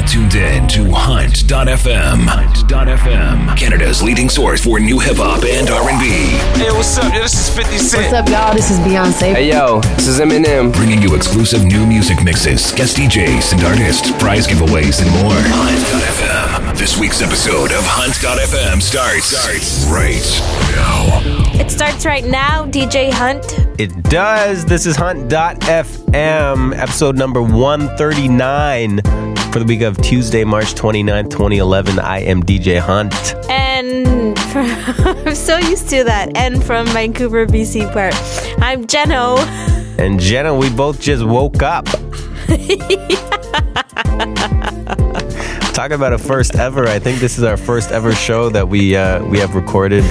now tuned in to Hunt.fm. Hunt.fm, Canada's leading source for new hip-hop and R&B. Hey, what's up? This is 50 Cent. What's up, y'all? This is Beyonce. Hey, yo, this is Eminem. Bringing you exclusive new music mixes, guest DJs and artists, prize giveaways, and more. Hunt.fm. This week's episode of Hunt.fm starts right now. It starts right now, DJ Hunt. It does. This is Hunt.fm, episode number 139 for the week of Tuesday, March 29th, 2011. I am DJ Hunt. And I'm so used to that. And from Vancouver, BC part, I'm Jeno. And Jeno, we both just woke up. Talking about a first ever. I think this is our first ever show that we have recorded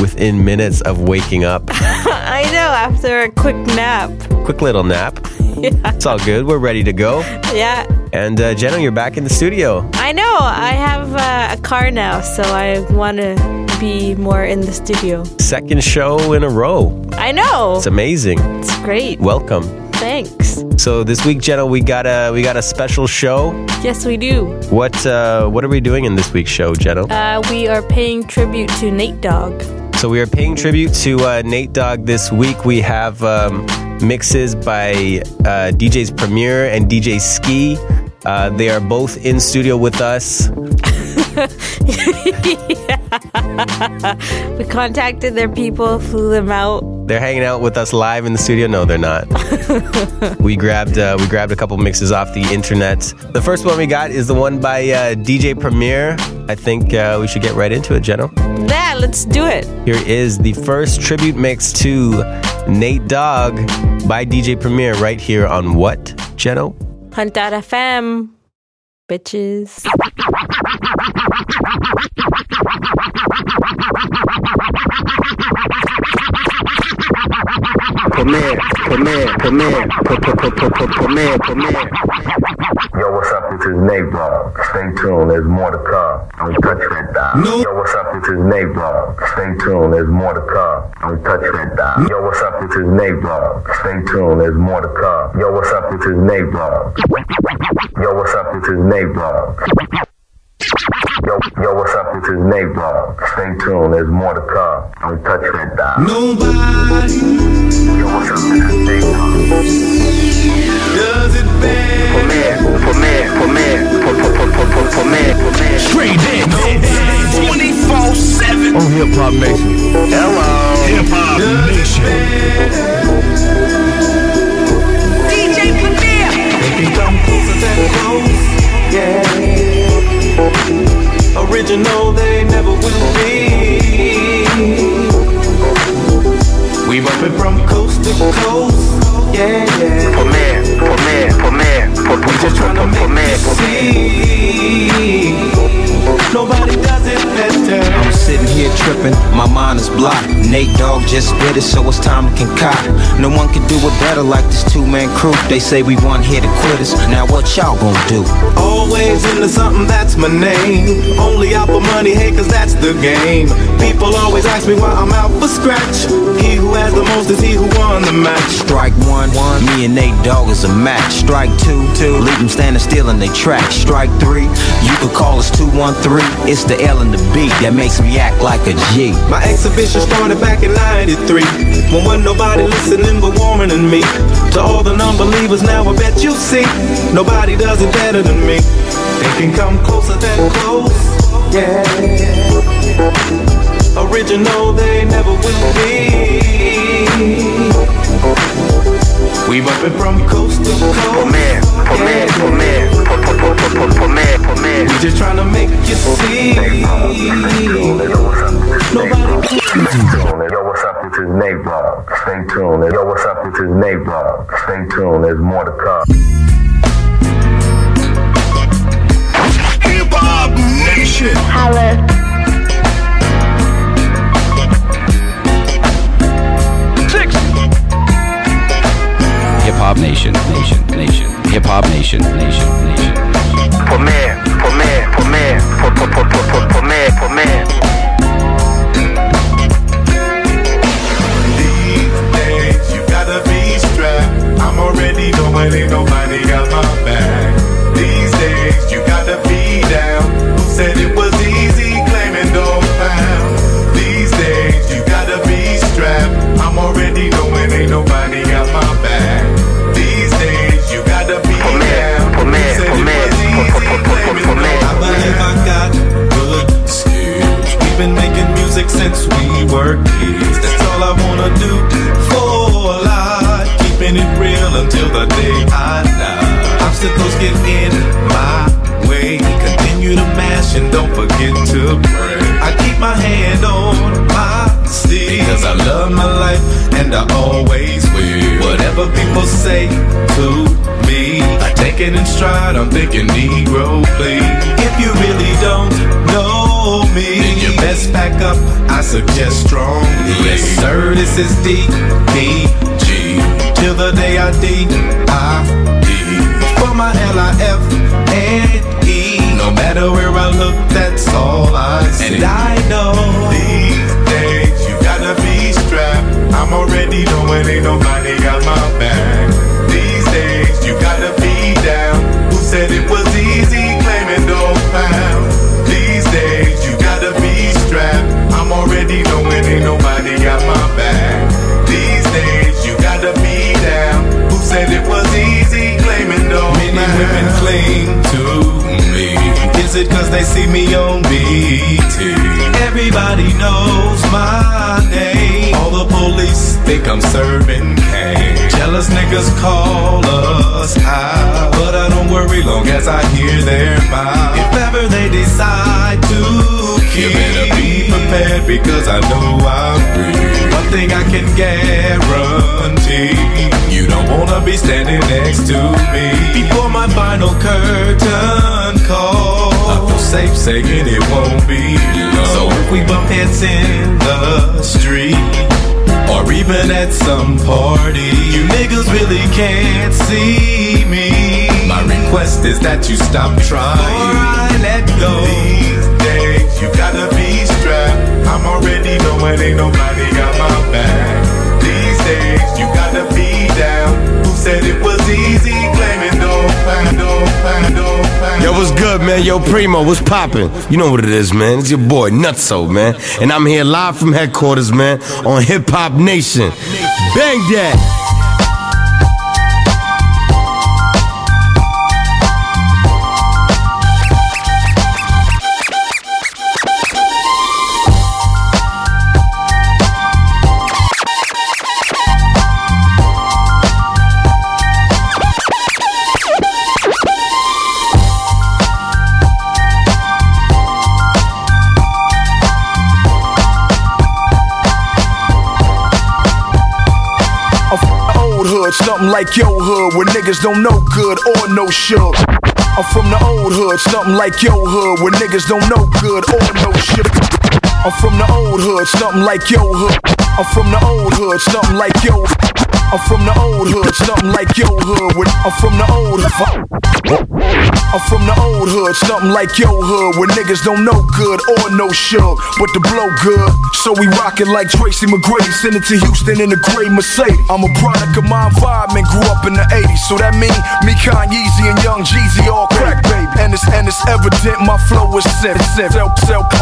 within minutes of waking up. I know, after a quick nap. Quick little nap. Yeah. It's all good. We're ready to go. Yeah. And Jeno, you're back in the studio. I know. I have a car now, so I want to be more in the studio. Second show in a row. I know. It's amazing. It's great. Welcome. Thanks. So this week, Jeno, we got a special show. Yes, we do. What are we doing in this week's show, Jeno? We are paying tribute to Nate Dogg. So we are paying tribute to Nate Dogg this week. We have mixes by DJs Premier and DJ Skee. They are both in studio with us. Yeah. We contacted their people, flew them out. They're hanging out with us live in the studio. No, they're not. We grabbed a couple mixes off the internet. The first one we got is the one by DJ Premier. I think we should get right into it, Jeno. Yeah, let's do it. Here is the first tribute mix to Nate Dogg by DJ Premier right here on what, Jeno? Hunt.fm, bitches. Yo, what's up? This is Nate Dogg. Stay tuned, there's more to come. I'm touching down. Yo, what's up? This is Nate Dogg. Stay tuned, there's more to come. I'm touching down. Yo, what's up? This is Nate Dogg. Stay tuned, there's more to come. Yo, what's up? This is Nate Dogg. Yo, what's up? This is Nate Dogg. Yo, what's up? This is Nate Dogg. Stay tuned, there's more to come. I'm touching down. Nobody. Yo, what's up? This is Nate Dogg. Does it matter? For me. Straight in. 24/7. On Hip Hop Nation. Hello. Hip Hop Nation. DJ Premier. Making them closer than close. Yeah. Original, they never will be. We bumpin' from coast to coast. Yeah, yeah. For me. We just tryna make you see. Nobody does it better. I'm sitting here trippin', my mind is blocked. Nate Dogg just did it, so it's time to concoct. No one can do it better like this two-man crew. They say we want here to quit us, now what y'all gonna do? Always into something, that's my name. Only out for money, hey, cause that's the game. People always ask me why I'm out for scratch. He who has the most is he who won the match. Strike one, me and Nate Dogg is a match. Strike two, leave them standing still in they tracks. Strike three, you could call us 213. It's the L and the B that makes me act like a G. My exhibition started back in 93. When wasn't nobody listening but Warren and me. To all the non-believers now I bet you see. Nobody does it better than me. They can come closer than close. Yeah. Original they never will be. We bumpin' from coast to coast. For me. We just tryna make you see. Nobody. Yo, what's up? This is Nate Dogg. Stay tuned. Yo, what's up? This is Nate Dogg. Stay tuned. There's more to come. Hip Hop Nation. Holla. Hip-Hop Nation, Hip-Hop Nation. For me. These days, you gotta be strapped. I'm already knowing ain't nobody got my back. These days, you gotta taking in stride, I'm thinking Negro, please. If you really don't know me, then you best pack up, I suggest strongly. Yes sir, this is D.D.G. till the day I D.I.D. for my L.I.F.N.E. No matter where I look, that's all I see. And I know these days you gotta be strapped. I'm already knowing ain't nobody got my back. You gotta be down. Who said it was easy claiming no pound? These days you gotta be strapped. I'm already knowing ain't nobody got my back. These days you gotta be down. Who said it was easy claiming no pound? Many women cling to me. Is it cause they see me on BT? Everybody knows my name. All the police think I'm serving cane. Jealous niggas call us high, but I don't worry long as I hear their mind. If ever they decide to keep, you better be prepared because I know I'm free. One thing I can guarantee, you don't wanna be standing next to me. Before my final curtain call, I feel safe saying it won't be long. So if we bump heads in the street, or even at some party, you niggas really can't see me. My request is that you stop trying, or I let go. These days you gotta be strapped. I'm already knowing ain't nobody got my back. These days you gotta be down. Who said it was easy claiming no plan, no plan, no plan? Yo, what's good, man? Yo, Primo, what's poppin'? You know what it is, man. It's your boy, Nutso, man. And I'm here live from headquarters, man, on Hip Hop Nation. Bang that! Something like your hood, where niggas don't know good or no shook. I'm from the old hood, something like your hood, where niggas don't know good or no shook. I'm from the old hood, something like your hood. I'm from the old hood, something like your. I'm from the old hood, something like your hood. I'm from the old hood. I'm from the old hood, something like your hood, where niggas don't know good or no shook, but the blow good. So we rockin' like Tracy McGrady, send it to Houston in a gray Mercedes. I'm a product of my environment, grew up in the 80s. So that mean me, Kanye, and Young Jeezy all crack, baby. And it's evident my flow is simp. Self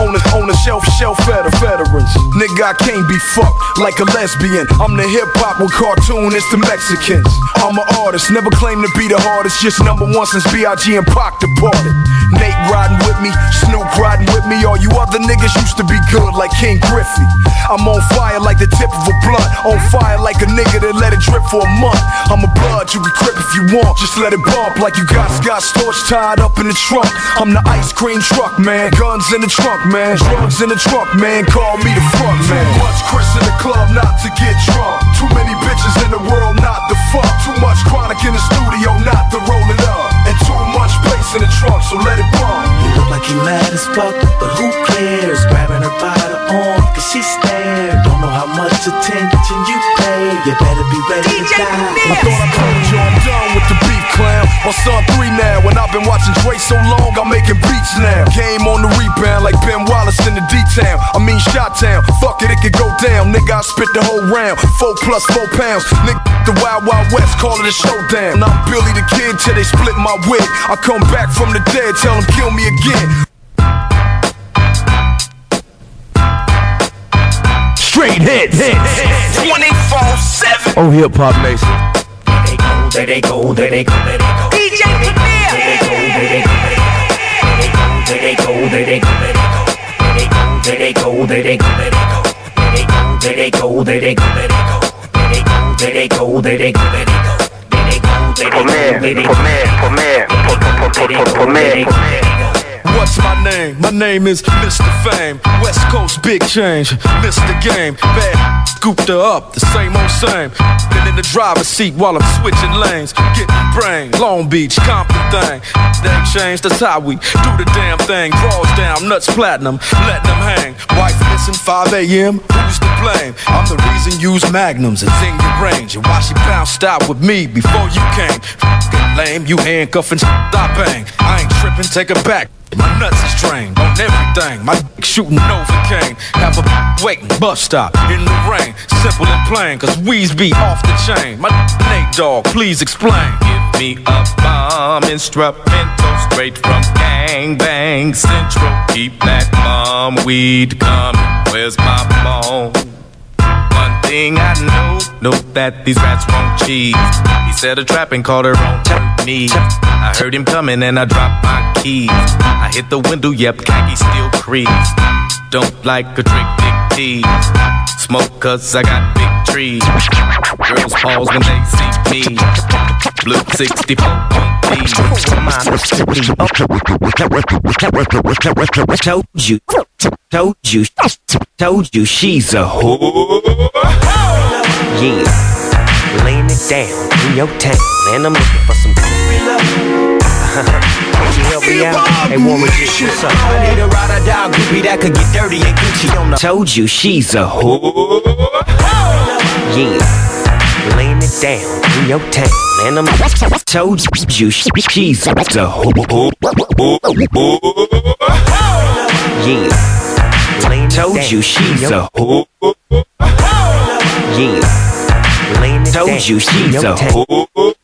on a shelf veterans. Nigga, I can't be fucked like a lesbian. I'm the hip-hop with cartoonists, the Mexicans. I'm an artist, never claim to be the hardest, just number one since B.I.G. and Pac departed. Nate riding with me, Snoop riding with me. All you other niggas used to be good like King Griffey. I'm on fire like the tip of a blunt, on fire like a nigga that let it drip for a month. I'm a blood, you can grip if you want, just let it bump like you got Scott Storch tied up in the trunk. I'm the ice cream truck, man, guns in the trunk, man, drugs in the trunk, man, call me the front, man. Too much Chris in the club not to get drunk, too many bitches in the world not to fuck, too much chronic in the studio not to roll it up, and too much place in the trunk, so let it bump. You look like you mad as fuck, but who cares? Grabbing her by the arm, cause she stared. Don't know how much attention you pay, you better be ready to die. I thought I told you I'm done with the beef, clown. My son 3 now, and I've been watching Dre so long, I'm making beats now. Game on the rebound like Ben Wallace in the D-Town. I mean Shot-Town, fuck it, it could go down. Nigga, I spit the whole round, 4 plus 4 pounds. Nigga, the Wild Wild West, call it a showdown. And I'm Billy the Kid till they split my wig. I come back from the dead, tell them kill me again. Straight hits. 24/7. Oh, Hip Hop Nation. There they go, there they go, there they go. DJ Premier. There they go, there they go, there they go. There they go, there they go, there they go. There they go, there they go. What's my name? My name is Mr. Fame. West Coast big change, Mr. Game. Bad scooped her up, the same old same. Been in the driver's seat while I'm switching lanes. Get brain, Long Beach, Compton thing. Damn change, that's how we do the damn thing. Draws down, nuts platinum, let them hang. Wife missing, 5 a.m., who's to blame? I'm the reason use magnums, it's in your range. And why she bounced out with me before you came? F***ing lame, you handcuffing, stop bang. I ain't tripping, take it back. My nuts is drained on everything. My dick shooting overcame. Have a waiting bus stop in the rain. Simple and plain, cause we's be off the chain. My Nate dog, please explain. Give me a bomb instrumental straight from gangbang central. Keep that bomb weed coming. Where's my phone? One thing I know that these rats won't cheat. He set a trap and called her on her knees. I heard him coming and I dropped my keys. I hit the window, yep, khaki still crease. Don't like a trick, big tease. Smoke cause I got big trees. Girls pause when they see me. Blue 64 on these. Come on. Told you she's a whore. Yeah, laying it down in your town, and I'm looking for some Can you help me out? Hey, Warren G, what's up? I need a ride or die groupie that could get dirty and Gucci on the. Told you she's a whore. Yeah, laying it down in your town, and I'm told you she's a whore. Yeah, laying it down. Told you she's a whore. Yeah, laying it down. Told you she's a whore.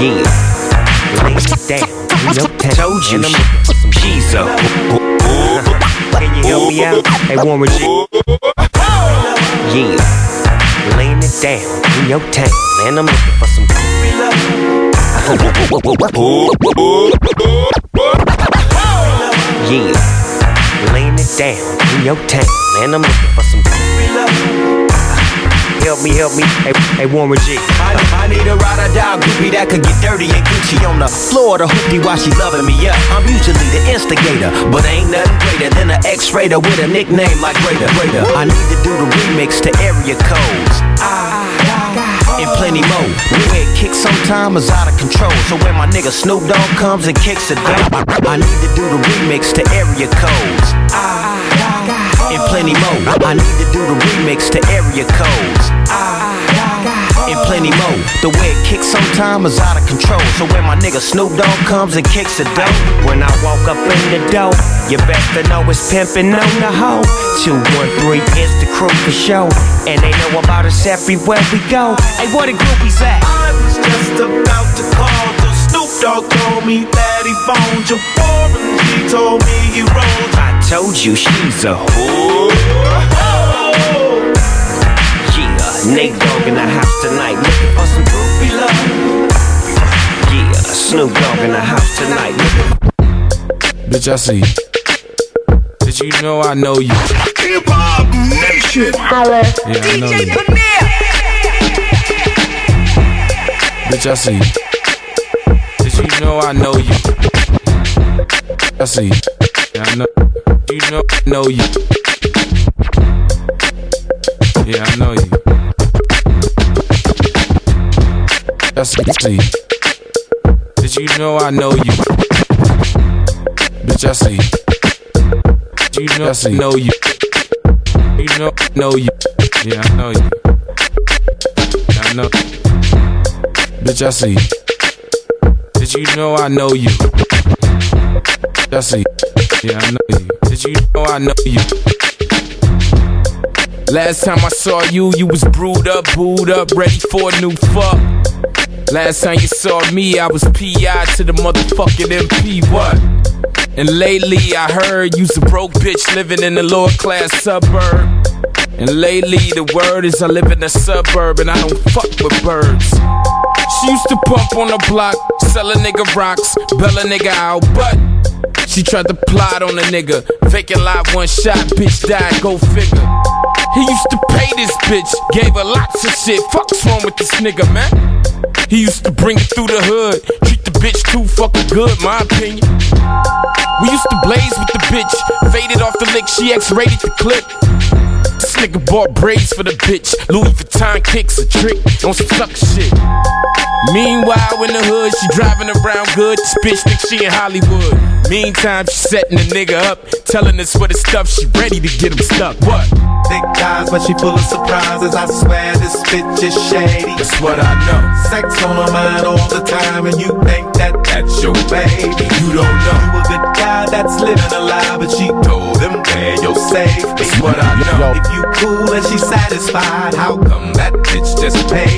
Yeah. Damn, no told you she's a Can you help me out? Hey, Warren G. Yeah, laying it down in your tank, and I'm looking for some. Yeah, laying it down in your tank, and I'm looking for some. Help me, hey Warren G. I need a ride or die groupie that could get dirty and Gucci on the floor to hoopty while she loving me up. I'm usually the instigator, but ain't nothing greater than an X-rater with a nickname like Raider. I need to do the remix to area codes. And plenty more. We had kicks sometimes is out of control. So when my nigga Snoop Dogg comes and kicks it down, I need to do the remix to area codes. And plenty more. I need to do the remix to area codes. And plenty more. The way it kicks sometimes is out of control. So when my nigga Snoop Dogg comes and kicks a dope, when I walk up in the door, you better know it's pimpin' on the hoe. 213 is the crew for show, and they know about us everywhere we go. Hey, where the groupies at? I was just about to call the Snoop Dogg told me that he phoned your boy, and he told me he rolled. I told you she's a whore. Nate Dogg in the house tonight, looking for some groupie love. Yeah, Snoop Dogg in the house tonight. Bitch, I see you. Did you know I know you? Hip Hop Nation. Holla. Yeah, I know DJ Premier. Bitch, I see you. Did you know I know you? I see you. Yeah, I know. You know I know you. Yeah, I know you. I see you. Did you know I know you? Bitch, I see you. Do you know I know you? You know you. Yeah, I know you. Yeah, I know. Bitch, I see you. Did you know I know you? I see you. Yeah, I know you. Did you know I know you? Last time I saw you, you was brewed up, booed up, ready for a new fuck. Last time you saw me, I was P.I. to the motherfucking MP, what? And lately I heard you's a broke bitch living in a lower class suburb. And lately the word is I live in a suburb and I don't fuck with birds. She used to pump on the block, sell a nigga rocks, bell a nigga out, but she tried to plot on a nigga, vacant lot, one shot, bitch died, go figure. He used to pay this bitch, gave her lots of shit. Fuck's wrong with this nigga, man? He used to bring it through the hood, treat the bitch too fucking good, my opinion. We used to blaze with the bitch, faded off the lick, she X-rated the clip. nigga bought braids for the bitch. Louis Vuitton kicks a trick on some suck shit. Meanwhile in the hood, she driving around good. This bitch think she in Hollywood. Meantime, she setting the nigga up, telling us for the stuff, she ready to get him stuck. What? Thick guys, but she full of surprises. I swear this bitch is shady. That's what I know. Sex on her mind all the time, and you think that that's your baby. You don't know. You a good guy that's living a lie, but she told him where you're safe. That's what I know. If you cool and she satisfied, how come that bitch just pays?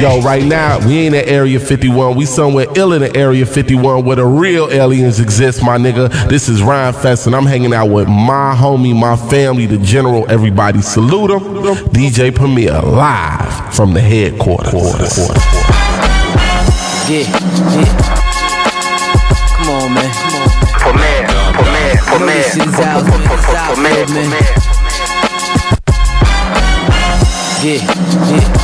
Yo, right now, we ain't at Area 51. We somewhere ill in the Area 51 with a real aliens exist, my nigga. This is Ryan Fest, and I'm hanging out with my homie, my family, the general, everybody. Salute him. DJ Premier, live from the headquarters. Yeah. Come on, man. Come on, man.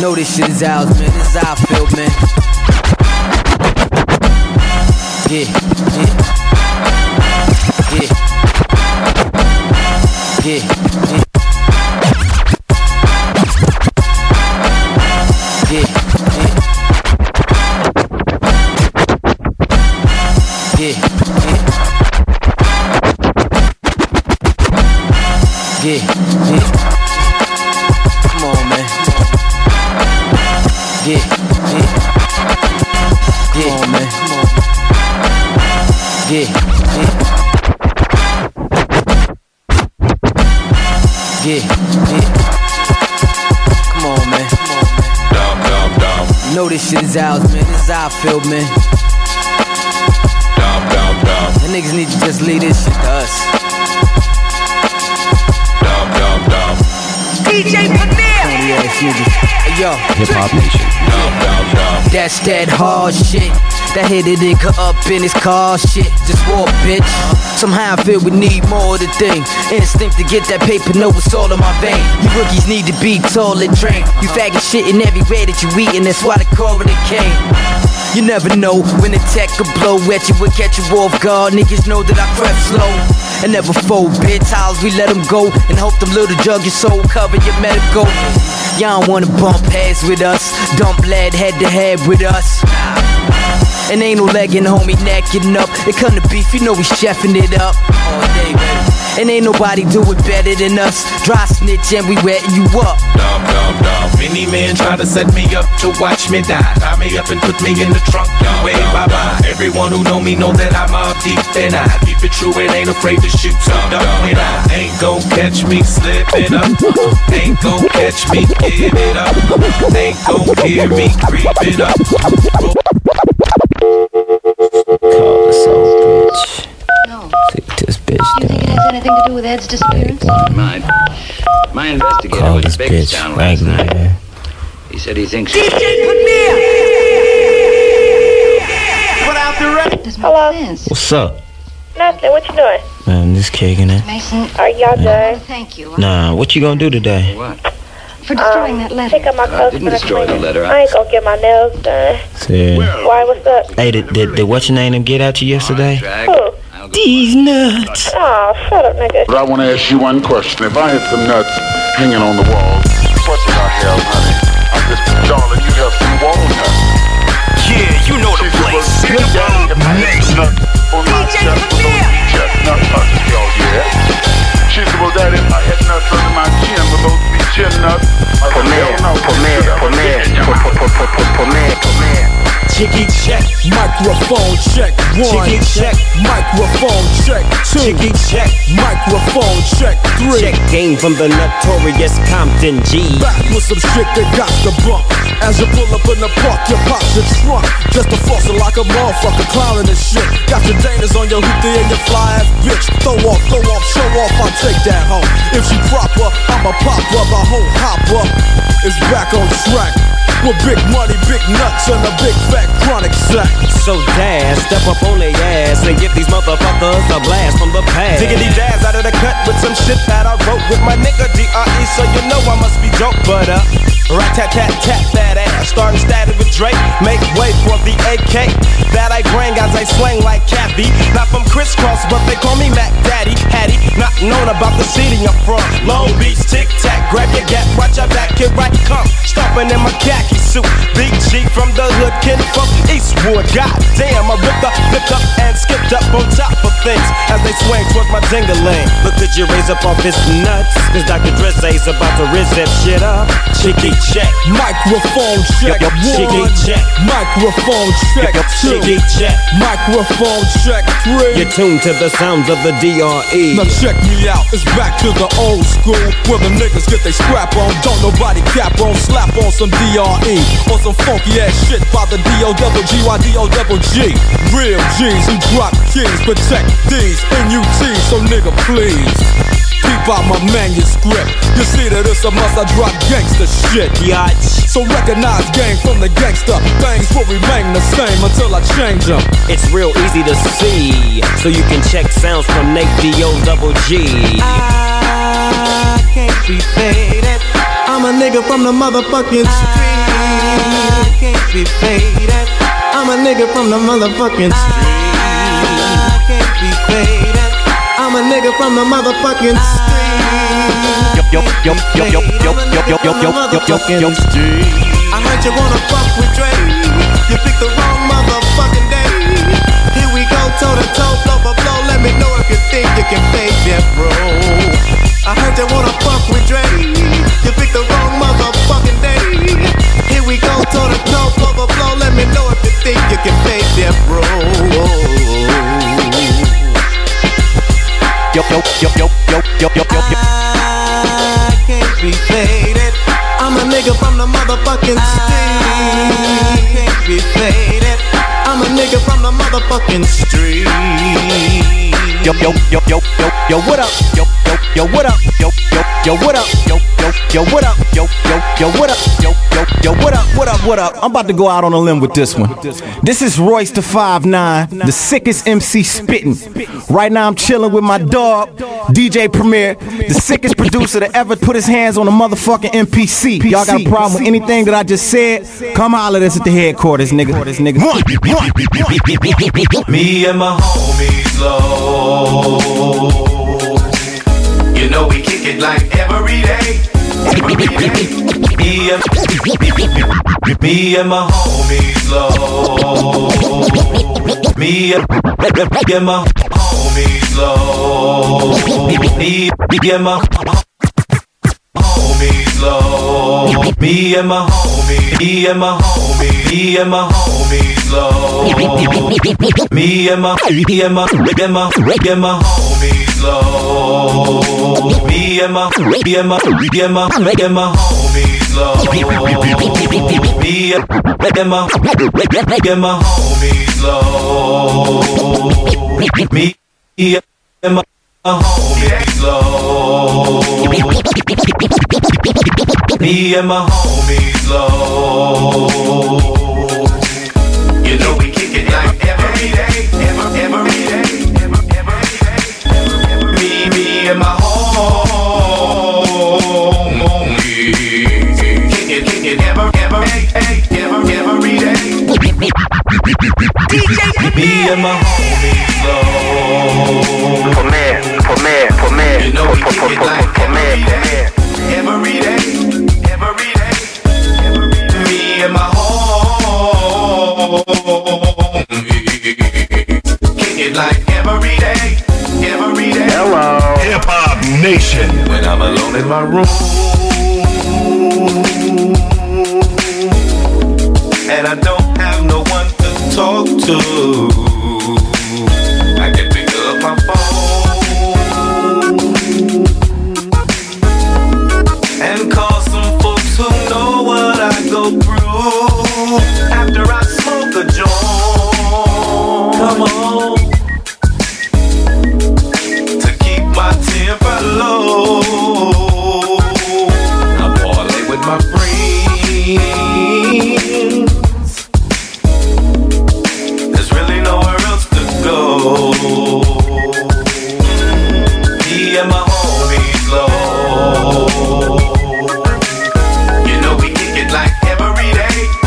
Know this shit is ours, man. This is our field, man. Come on, man. Come on, man. Come on, man. Know this shit is ours, man. This is our field, man. The niggas need to just leave this shit to us. DJ Premier. Yo, Hip Hop Nation. That's that hard shit. That hit it and cut up in his car shit. Just war, bitch. Somehow I feel we need more of the thing. Instinct to get that paper, know it's all in my vein. You rookies need to be tall and trained. You faggot shitting everywhere that you eat, and that's why the coroner came. You never know when the tech could blow at you, would catch you off guard. Niggas know that I crept slow and never fold, bitch. Tiles, we let them go and hope them little jug your soul cover your medical. Y'all don't wanna bump heads with us. Dump lead head to head with us. And ain't no legging, homie, necking up. It come to beef, you know we chefing it up all day, baby. And ain't nobody do it better than us. Dry snitch and we wetting you up. Many men try to set me up to watch me die. Tie me up and put me in the trunk. Way bye bye. Everyone who know me know that I'm up deep and I keep it true and ain't afraid to shoot. So and I ain't gon' catch me slipping up. Ain't gon' catch me giving it up. Ain't gon' hear me creeping up. Call us all, bitch. No. Take this bitch down. Anything to do with Ed's disappearance? My investigator was in Bakerstown last night. He said he thinks DJ Premier. Put out the record. Hello. What's up? Nothing. What you doing? Man, just kicking it. Mason, are y'all done? Thank you. Nah, what you gonna do today? What? For destroying that letter. Pick up my clothes. I didn't destroy the letter. I ain't gonna get my nails done. See. Why? What's up? Hey, did what's your name get at you yesterday? Who? These nuts. Aw, oh, shut up, nigga. But I want to ask you one question. If I had some nuts hanging on the wall, what would I have, honey? I just put y'all and you have some walnuts. Yeah, you know the place. Hip Hop Nation. DJ Premier. Hell yeah. She said, well, daddy, I had nuts under my chin. Will those be chin nuts? Premier. Chicky check, microphone check, one. Chicky check, microphone check, two. Chicky check, microphone check, three. Check game from the notorious Compton G. Back with some shit that got the bump. As you pull up in the park, your pops is drunk. Just a fossil like a motherfucker, clowning and shit. Got your daners on your hoopty and your fly ass bitch. Throw off, show off, I'll take that home. If she proper, I'm a popper, the whole hopper is back on track. With big money, big nuts, and a big fat chronic sack. So Daz, step up on their ass and give these motherfuckers a blast from the past. Diggity Daz out of the cut with some shit that I wrote with my nigga D.R.E. So you know I must be dope, but rat-tat-tat-tat that ass. Starting static with Drake, make way for the AK that I bring as I slang like Kathy. Not from Crisscross, but they call me Mac Daddy. Hattie, not known about the city I'm from. Long Beach, Tic Tac, grab your gap, watch your back, here I come. Stomping in my khaki suit, Big G from the hood, kid from Eastwood. God damn, I ripped up, flipped up, and skipped up on top of things as they swing towards my ding-a-ling. Look at your razor off his nuts, cause Dr. Dre's about to rizz that shit up. Cheeky check, microphone check, cheeky check, microphone check, cheeky check, microphone check, three. You're tuned to the sounds of the DRE. Now check me out, it's back to the old school where the niggas get they scrap on. Don't nobody cap on, slap on some DRE or some funky ass shit by the D-O-double-G-Y-D-O-double-G. Real G's who drop keys, protect these N-U-T's, so nigga please keep out my manuscript. You see that it's a must, I drop gangsta shit, yach. So recognize gang from the gangsta. Things will remain the same until I change them. It's real easy to see, so you can check sounds from Nate D-O-double-G. I can't be faded, I'm a nigga from the motherfucking street. I can't be faded, I'm a nigga from the motherfucking street. I can't be faded, I'm a nigga from the motherfucking street. I heard you wanna fuck with Dre, you picked the wrong motherfucking day. Here we go, toe to toe, blow for blow, let me know if you think you can fade that, bro. I heard you wanna fuck with Dre, you picked the wrong motherfucking day. Here we go, toe to toe, blow, blow, blow. Let me know if you think you can fade that, bro. I can't be faded, I'm a nigga from the motherfucking street. I can't be faded, I'm a nigga from the motherfucking street. Yo, what up? Yo, what up? Yo, what up? Yo, what up? Yo, what up? Yo, what up? What up? What up? I'm about to go out on a limb with this one. This is Royce da 5'9, the sickest MC spitting. Right now I'm chilling with my dog, DJ Premier, the sickest producer to ever put his hands on a motherfucking MPC. Y'all got a problem with anything that I just said? Come holler at us at the headquarters, nigga. Me and my homies low. You know we kick it like every day. Me and my homies low. Me and my homies low. Me and my homies low. Me and my homies. Me and my homies. Me and my homies low. Me and my homies. Me and my homies low. Me and my homies low. Me and my homies low. Me and my homies low. You know we kick it like every day, every day. In my home only. Kick it every day. DJ me and my homies low. For me. You know we kick it like every day. Me and my home. Kick it like every day. Hello. Hip Hop Nation. When I'm alone in my room and I don't have no one to talk to, I can pick up my phone and call some folks who know what I go through after I smoke a joint. Come on. I parlay with my friends. There's really nowhere else to go. Me and my homies low. You know we kick it like every day.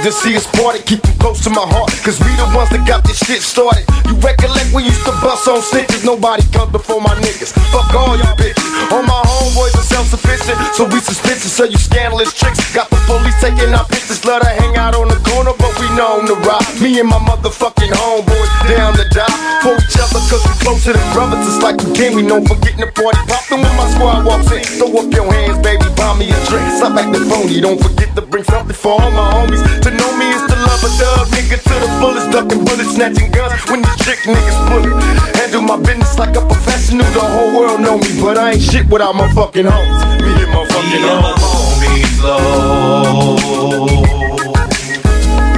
pleasure to see us party. Keep them close to my heart, cause we the ones that got this shit started. You recollect we used to bust on snitches. Nobody comes before my niggas. Fuck all y'all bitches. All my homeboys are self-sufficient, so we suspicious of you scandalous tricks. Got the police taking our pictures. Let her hang out on the corner, but we known to rock. Me and my motherfucking homeboys down to die for each other, cause we closer than brothers. It's like the game, we known for getting the party poppin'. When my squad walks in, throw up your hands, baby, buy me a drink. Stop acting phony, don't forget to bring something for all my homies. To know me is to love a dub, nigga to the fullest, ducking bullets, snatching guns when these trick niggas put it. Handle my business like a professional, the whole world know me, but I ain't shit without my fucking homies. Me and my fucking homies, Lord.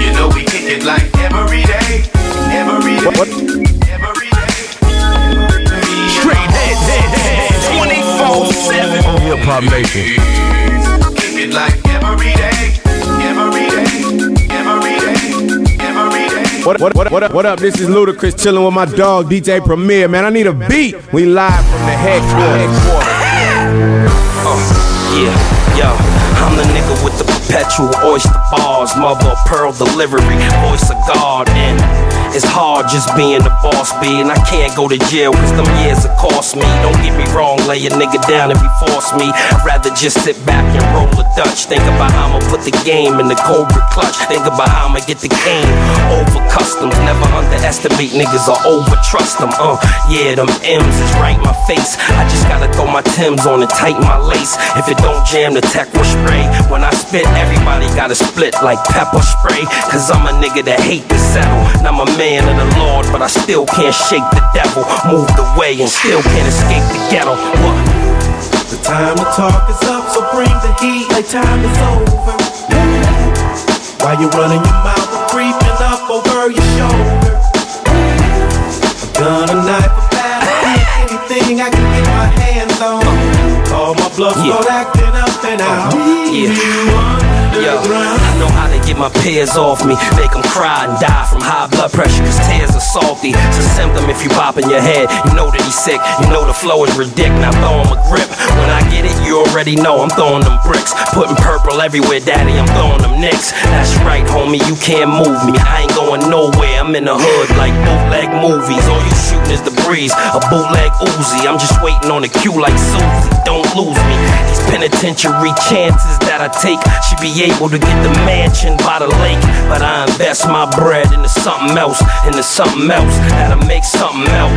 You know we kick it like every day, every day, what? Every day, every day. Straight head, 24/7. Hip Hop Nation. Kick it like every day, every day, every day, every day. What up? This is Ludacris chilling with my dog DJ Premier. Man, I need a beat. We live from the headquarters. Yeah, yo. I'm the nigga with the perpetual oyster bars, mother of pearl delivery, voice of God, and it's hard just being the boss, B, and I can't go to jail, cause them years it cost me. Don't get me wrong, lay a nigga down if he force me. I'd rather just sit back and roll a Dutch. Think about how I'ma put the game in the Cobra clutch. Think about how I'ma get the game over customs. Never underestimate niggas or over trust them. Yeah, them M's is right in my face. I just gotta throw my Timbs on and tighten my lace. If it don't jam, the tech will spray. When I spit, everybody gotta split like pepper spray. Cause I'm a nigga that hate to settle. And I'm a man of the Lord, but I still can't shake the devil. Moved away and still can't escape the ghetto. What? The time to talk is up, so bring the heat like time is over. While you're running your mouth and creeping up over your shoulder, I'm gonna knife a battle, anything I can get my hands on. All my bluffs all acting up and out. Yo, I know how to get my peers off me. Make them cry and die from high blood pressure, cause tears are salty. It's a symptom if you pop in your head. You know that he's sick, you know the flow is ridiculous. Now throw him a grip. When I get it, you already know I'm throwing them bricks. Putting purple everywhere, daddy, I'm throwing them nicks. That's right, homie, you can't move me. I ain't going nowhere, I'm in the hood like bootleg movies. All you shooting is the breeze, a bootleg Uzi. I'm just waiting on a cue like Susie, don't lose me. These penitentiary chances that I take should be able to get the mansion by the lake, but I invest my bread into something else that'll make something out.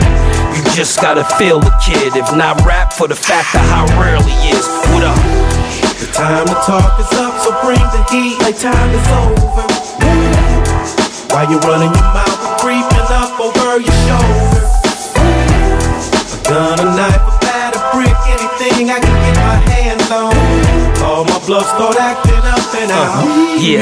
You just gotta feel the kid, if not rap for the fact of how rare he is. What up? The time to talk is up, so bring the heat like time is over. While you're running your mouth and creeping up over your shoulder, I'm gonna knife a batter brick, anything I can get my hands on. All my bluffs start acting up and out. Hey,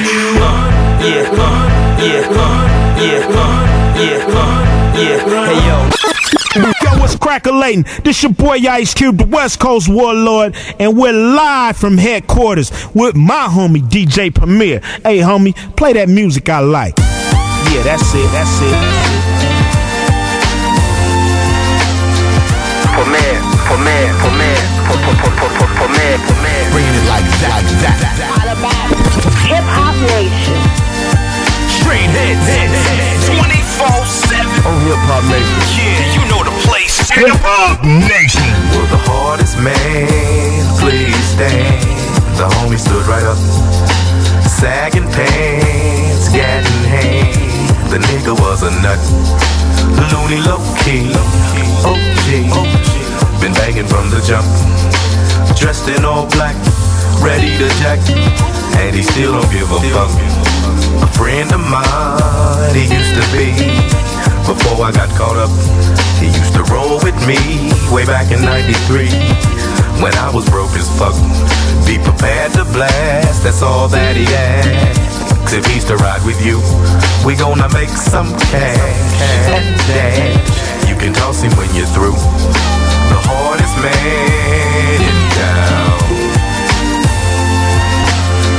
yo, what's crackalating? This your boy Ice Cube, the West Coast Warlord, and we're live from headquarters with my homie DJ Premier. Hey, homie, play that music I like. Yeah, that's it, that's it. For me. Bringing it like that. All about Hip Hop Nation. Straight heads, 24/7. Oh, Hip Hop Nation. Yeah, you know the place. Hip Hop Nation. Will the hardest man please stand? The homie stood right up, sagging pants, gat in hand. The nigga was a nut, loony, low key, OG. Been banging from the jump. Dressed in all black, ready to jack, and he still don't give a fuck. A friend of mine, he used to be, before I got caught up. He used to roll with me, way back in 93, when I was broke as fuck. Be prepared to blast, that's all that he asks. If he's to ride with you, we gonna make some cash. You can toss him when you're through. The hardest man in town.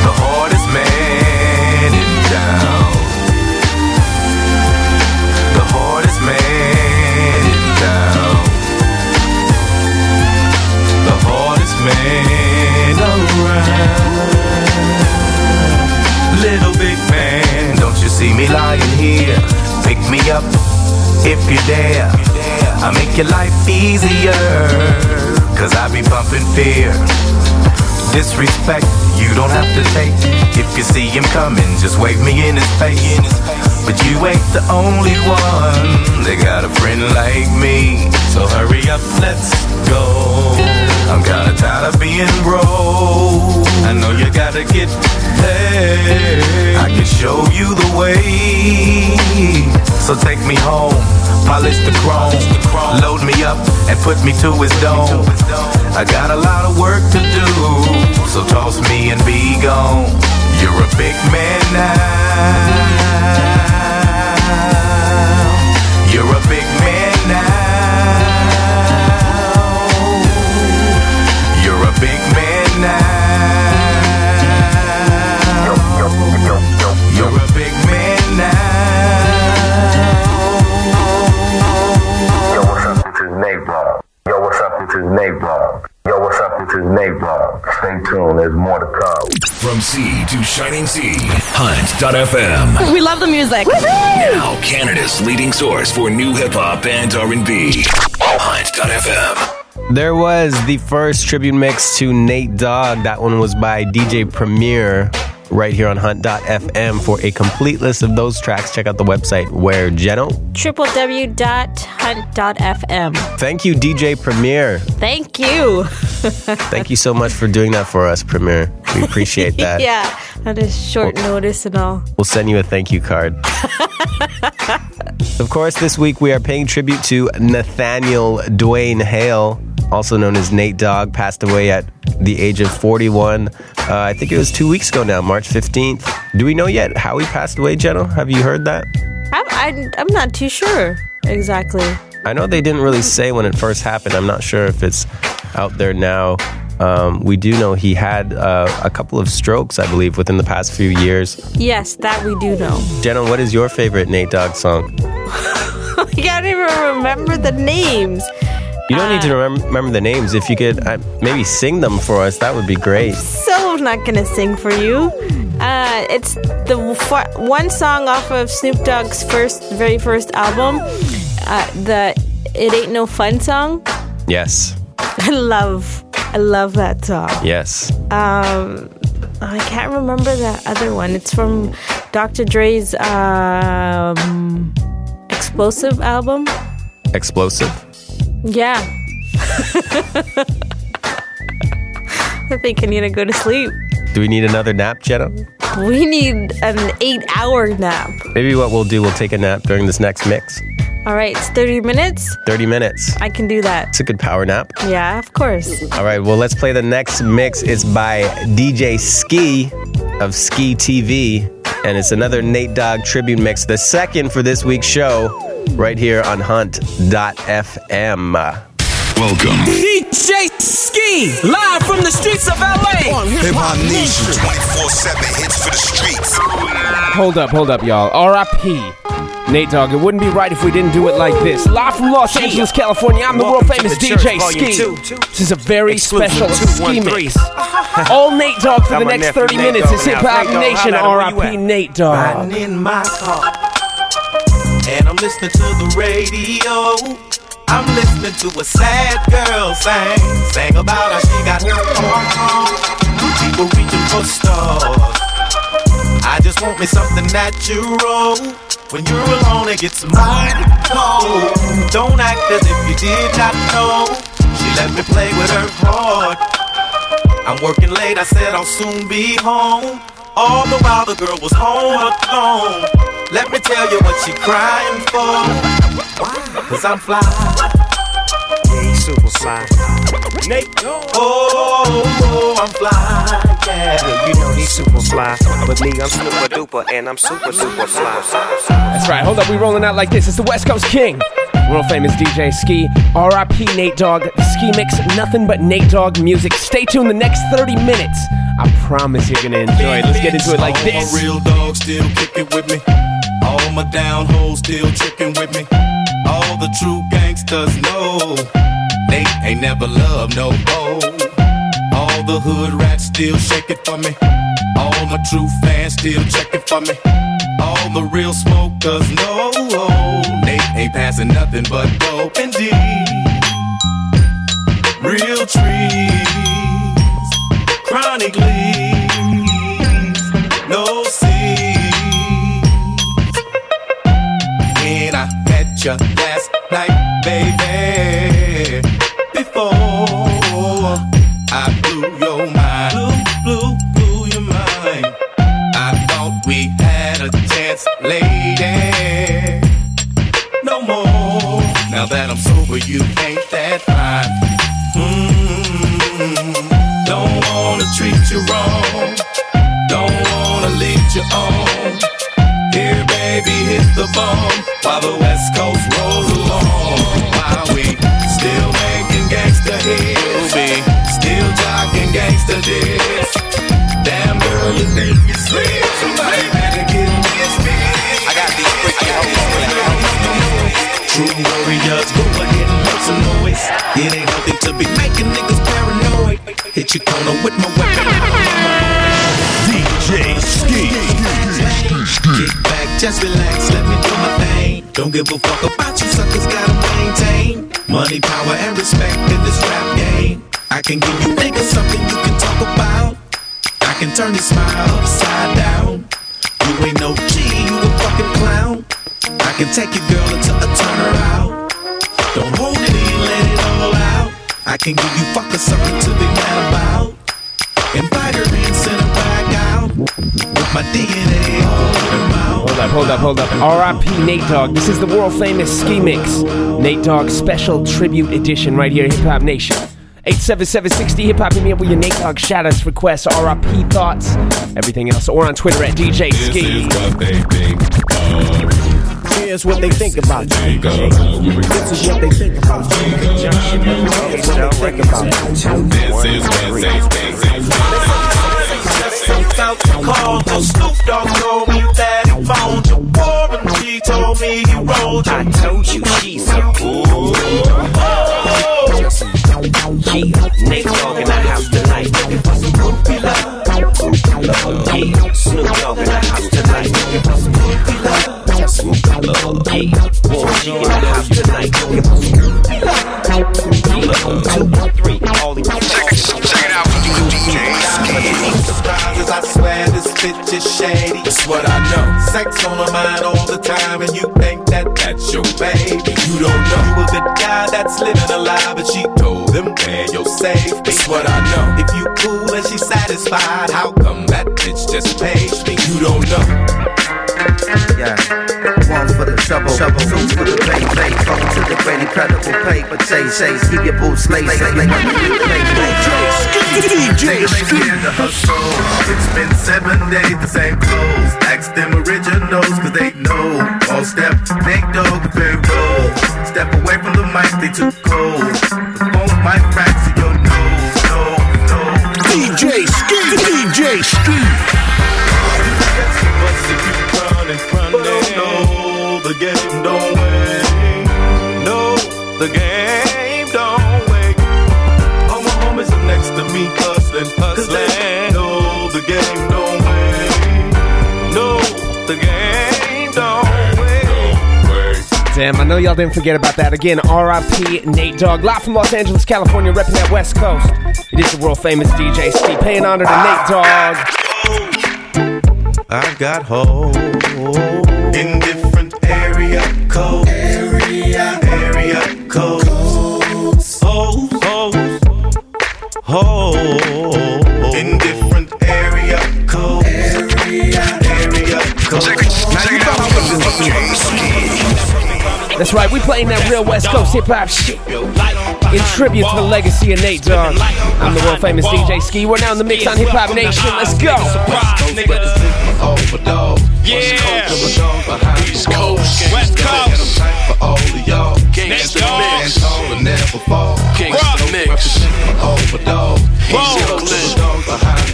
The hardest man in town. The hardest man in town. The hardest man around. Little big man. me lying here. Pick me up if you dare. I'll make your life easier, cause I be bumping fear. Disrespect, you don't have to take. If you see him coming, just wave me in his face. But you ain't the only one that got a friend like me. So hurry up, let's go. I'm kinda tired of being broke. I know you gotta get paid. I can show you the way. So take me home, polish the chrome, load me up and put me to his dome. I got a lot of work to do, so toss me and be gone. You're a big man now. You're a big man now. You're a big man now. You're a big man now. Yo, what's up? This is Nate Brown. Yo, what's up? This is Nate Brown. Yo, what's up? This is Nate Brown. Stay tuned, there's more to come. From sea to shining sea, Hunt.fm. We love the music. Woo-hoo! Now Canada's leading source for new hip-hop and R&B. Hunt.fm. There was the first tribute mix to Nate Dogg. That one was by DJ Premier right here on Hunt.fm. For a complete list of those tracks, check out the website where, Jeno? www.hunt.fm. Thank you, DJ Premier. Thank you. Thank you so much for doing that for us, Premier. We appreciate that. Yeah, that is short notice and all. We'll send you a thank you card. Of course, this week we are paying tribute to Nathaniel Dwayne Hale, also known as Nate Dogg, passed away at the age of 41. I think it was 2 weeks ago now, March 15th. Do we know yet how he passed away, Jeno? Have you heard that? I'm not too sure exactly. I know they didn't really say when it first happened. I'm not sure if it's out there now. We do know he had a couple of strokes, I believe, within the past few years. Yes, that we do know. Jeno, what is your favorite Nate Dogg song? You can't even remember the names. You don't need to remember the names. If you could maybe sing them for us, that would be great. I'm so not going to sing for you. It's the one song off of Snoop Dogg's very first album, the It Ain't No Fun song. Yes. I love that song. Yes. I can't remember that other one. It's from Dr. Dre's Explosive album. Explosive? Yeah. I think I need to go to sleep. Do we need another nap, Jeno? We need an 8-hour nap. Maybe what we'll do, we'll take a nap during this next mix. All right, it's 30 minutes. 30 minutes. I can do that. It's a good power nap. Yeah, of course. All right, well, let's play the next mix. It's by DJ Skee of Skee TV, and it's another Nate Dogg tribute mix, the second for this week's show, right here on Hunt.fm. Welcome. DJ Skee, live from the streets of LA. On Hip Hop Nation. 24/7 hits for the streets. Hold up, y'all. R.I.P. Nate Dogg. It wouldn't be right if we didn't do it like this. Live from Los Angeles, California, I'm the world famous DJ Skee. This is a very special Skee mix. All Nate Dogg for the next 30 minutes. It's Hip Hop Nation, R.I.P. Nate Dogg. Riding in my car, and I'm listening to the radio. I'm listening to a sad girl sang about how she got her on. People reaching for stars. I just want me something natural. When you're alone, it gets mighty cold. Don't act as if you did not know. She let me play with her heart. I'm working late, I said I'll soon be home. All the while the girl was home alone. Let me tell you what she crying for. Cause I'm fly. Yeah, super fly. Nate, oh, I'm fly. Yeah, you know he's super fly, but me, I'm super duper, and I'm super, super fly. That's right, hold up, we rolling out like this. It's the West Coast King, world famous DJ Skee, RIP Nate Dogg, Skee Mix, nothing but Nate Dogg music. Stay tuned the next 30 minutes. I promise you're gonna enjoy it. Let's get into it like this. All my real dogs still kicking with me. All my down hoes still tricking with me. All the true gangsters know they ain't never loved no hoe. All the hood rats still shake it for me. All my true fans still checking for me. All the real smokers know they ain't passing nothing but dope and D. Real trees, chronic leaves, no seeds. When I met you last night, baby, before I blew your mind, blew your mind. I thought we had a chance, lady. No more. Now that I'm sober, you ain't that fine. Don't wanna treat you wrong, don't wanna lead you on. Here baby, hit the bomb while the West Coast rolls along. While we still making gangsta hits, we still jocking gangsta diss. Damn girl, you think you slick, somebody better get this bitch. I got these freaking hoes. True warriors, go ahead and make some noise. It ain't healthy to be making niggas paranoid. Hit your corner with my weapon. DJ Skee. Kick back, just relax, let me do my thing. Don't give a fuck about you suckers, gotta maintain money, power, and respect in this rap game. I can give you niggas something you can talk about. I can turn your smile upside down. You ain't no G, you a fucking clown. I can take your girl until I turn her out. Don't hold it in, let it all out. I can give you fuckers something to be mad about. Invite her in, send her back out. With my DNA all in her mouth. Hold up. RIP Nate Dogg. This is the world famous Skee Mix. Nate Dogg special tribute edition right here at Hip Hop Nation. 87760 Hip Hop, hit me up with your Nate Dogg shoutouts, requests, RIP thoughts, everything else. Or on Twitter at DJ Skee. This is what they think. Here's what they think about you. This is what they think about you. Here's what they think about you. This is what they think about you. Call the Snoop Dogg told me that he phoned you. Warren G told me he rolled you. I told you she's a fool. Nate Dogg in the house tonight, looking for some groupie love. Snoop Dogg in the house tonight, looking for some groupie love. Check it out for you, DJ Skee. Surprises, I swear this bitch is shady. That's what I know. Sex on her mind all the time, and you think that's your baby. You don't know you a good guy that's living a lie, but she told them man you're safe. That's what I know. If you cool and she satisfied, how come that bitch just paged me? You don't know. Yeah. One for the trouble, two for the pay, four to the brand incredible paper chase, keep your boots laced, the hustle. It's been 7 days, the same clothes, ask them originals, cause they know, all step, big dog, very roll, step away from the mic, they too cold, the phone mic cracks in your nose, no, DJ Skee. But oh no, the game don't wait. No, the game don't wait. All my homies are next to me hustling. No, the game don't wait. No, the game don't wait. Damn, I know y'all didn't forget about that. Again, RIP Nate Dogg, live from Los Angeles, California, repping that West Coast. It is the world famous DJ Skee, paying honor to Nate Dogg. I got hoes in different area codes. Hoes in different area codes. That's right, we playing that real West Coast hip hop shit in tribute to the legacy of Nate Dogg. I'm the world famous DJ Skee. We're now in the mix on Hip Hop Nation. Let's go. Yeah. East Coast, West Coast. Next dog. Never fall. Rock mix. Rolling.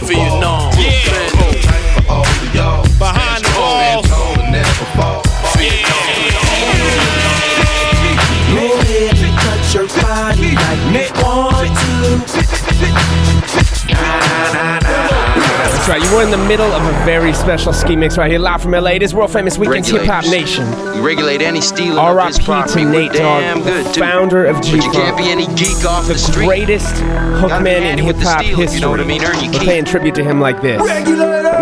Vietnam. Yeah. Behind the walls. Never fall. Your body like me want to. That's right, you We're in the middle of a very special Skee mix right here, live from LA. This world famous Weekend's Hip Hop Nation. You regulate any stealing of his property. R.I.P. to Nate Dogg, the founder of G-Funk. But you can't be any geek off the street. The greatest hookman in hip hop history. You know what I mean? We're paying tribute to him like this. I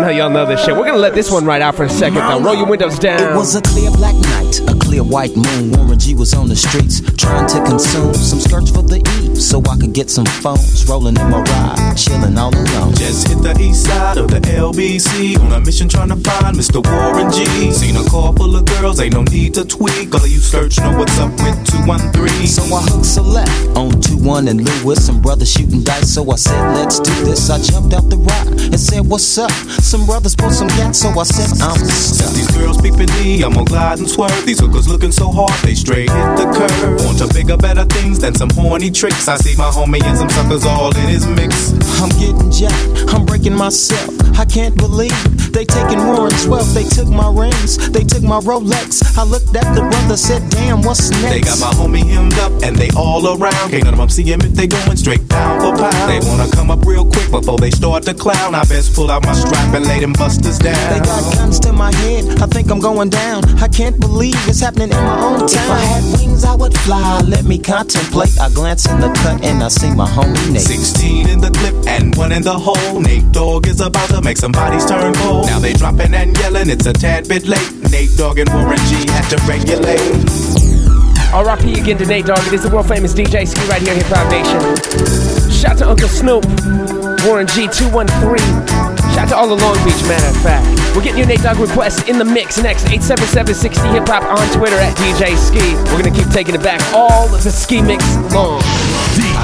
know y'all know this shit. We're gonna let this one ride out for a second though. Roll your windows down. It was a clear black night, a clear white moon. Warren G was on the streets trying to consume some skirts for the eve, so I could get some phones. Rolling in my ride, chilling all alone. Just hit the east side of the LBC on a mission trying to find Mr. Warren G. Seen a car full of girls, ain't no need to tweak. All of you search know what's up with 213. So I hooked a left on 21 and Lewis. Some brothers shooting dice, so I said let's do this. I jumped out the ride and said what's up. Some brothers pull some gas, so I said I'm stuck. These girls peeping me, I'm gonna glide and swerve. These hookers looking so hard, they straight hit the curve. Want to bigger, better things than some horny tricks. I see my homie and some suckers all in his mix. I'm getting jacked, I'm breaking myself. I can't believe they taking more than 12. They took my rings, they took my Rolex. I looked at the brother, said, damn, what's next? They got my homie hemmed up and they all around. Can't none of them see him if they going straight down for pound. They wanna come up real quick before they start to clown. I best pull out my strap and lay them busters down. They got guns to my head, I think I'm going down. I can't believe it's happening in my own town. If I had wings, I would fly, let me contemplate. I glance in the cut and I see my homie Nate. 16 in the clip and one in the hole. Nate Dogg is about to make some bodies turn cold. Now they dropping and yelling, it's a tad bit late. Nate Dogg and Warren G had to regulate. R.I.P. again to Nate Dogg. It is the world famous DJ Skee right here in Hip Hop Nation. Shout to Uncle Snoop, Warren G, 213. Shout to all the Long Beach, matter of fact. We're getting your Nate Dogg requests in the mix next. 877-60-HIP-HOP on Twitter at DJ Skee. We're going to keep taking it back all the Skee mix long.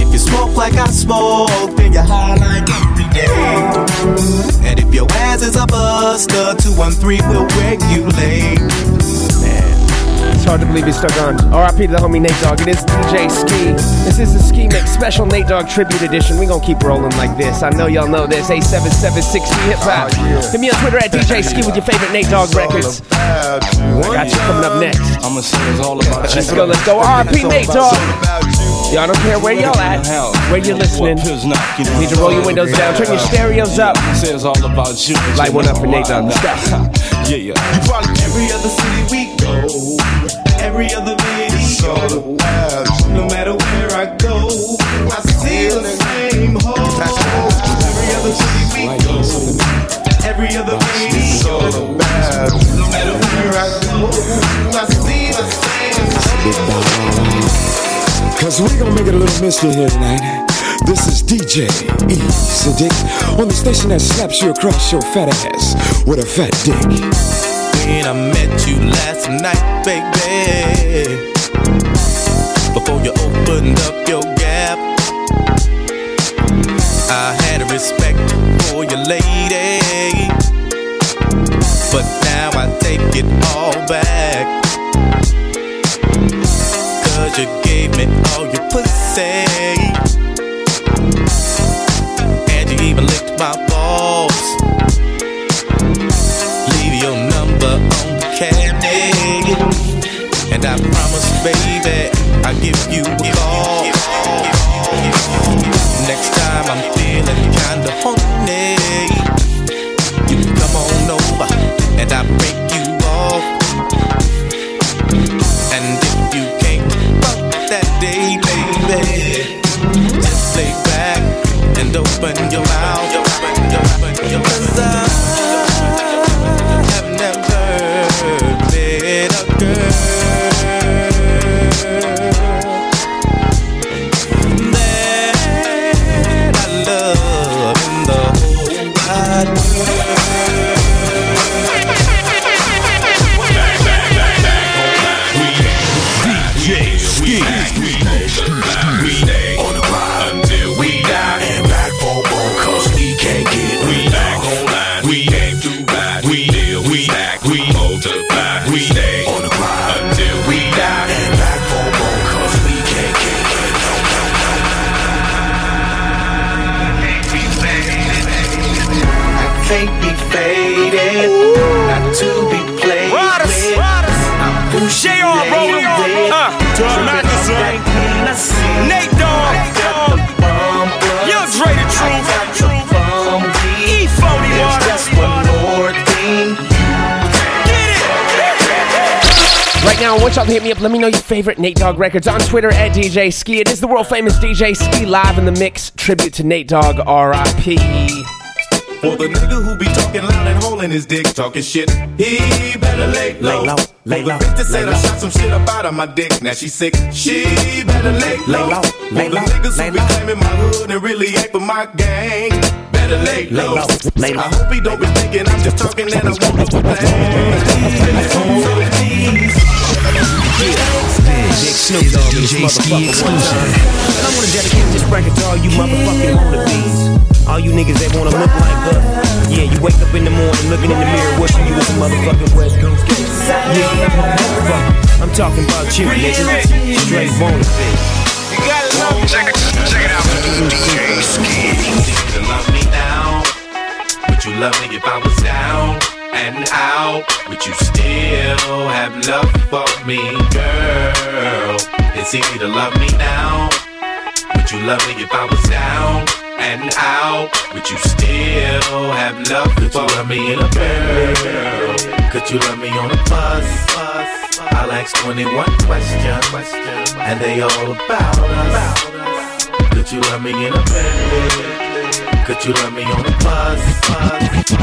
If you smoke like I smoke, then you're high like every day. And if your ass is a buster, 213 will regulate. Man, it's hard to believe he's stuck on. R.I.P. to the homie Nate Dogg. It is DJ Skee. This is the Skee Mix Special Nate Dogg Tribute Edition. We gonna keep rolling like this. I know y'all know this. 877-60-HIP-HOP. Hit me on Twitter at DJ Skee with your favorite Nate Dogg records. I got you coming up next. I'm gonna say it's all about you. Let's go. R.I.P. Nate Dogg. Y'all don't care where y'all at, where you're listening. You need to roll your windows down, turn your stereos up. It's all about you. Light one up for Nate Dogg. Yeah. Every other city we go, every other video, no matter where I go, I see the same hole. Every other city we go, every other video, no matter where I go, I see the same hole. Cause we gonna make it a little mystery here tonight. This is DJ E. Siddiq on the station that slaps you across your fat ass with a fat dick. When I met you last night, baby, before you opened up your gap, I had respect for your lady, but now I take it all back. 'cause you gave me all your pussy, and you even licked my balls. Leave your number on the cabinet, and I promise, baby, I'll give you a call. Next time I'm feeling kinda horny, you can come on over and I'll break you off. And if you can't fuck that day, baby, just lay back and open your mouth, 'cause I have never met a girl that I love in the whole wide world. DJ Skee, we stay on the grind until we die, and back for broke 'cause we can't get we back on line. We aim to ride, we deal, we act, we multiply, we stay on the grind until we die, and back for broke 'cause we can't get I can't be faded, not to be played with. I'm pushing away to a magazine. Nate Dogg, Young Dre the Truth, E41. That's one more thing. Right now, I want y'all to hit me up. Let me know your favorite Nate Dogg records on Twitter at DJ Skee. It is the world famous DJ Skee live in the mix. Tribute to Nate Dogg, R.I.P. For the nigga who be talking loud and holding his dick, talking shit, he better lay low. Lay low. For the bitch that said I shot some shit up out of my dick, now she sick, she better lay low. For the niggas who be claiming my hood and really ain't for my gang, better lay low. I hope he don't be thinking I'm just talking and I want to play. Big Snoop Dogg, DJ Skee exclusive. And I want to dedicate this record to all you motherfucking wannabes. All you niggas that wanna look like us. Yeah, you wake up in the morning looking in the mirror wishing you was a motherfucking West Coast kid. Yeah, I'm talking about you, nigga. Straight bonus, bitch. You gotta love me. Check it out, DJ Skee. You could love me now. Would you love me if I was down and out? Would you still have love for me, girl? It's easy to love me now. Would you love me if I was down and out? Would you still have love for me in a girl? Could you love me on a bus? I'll ask 21 questions, and they all about us. Could you love me in a bed? Could you love me on a bus?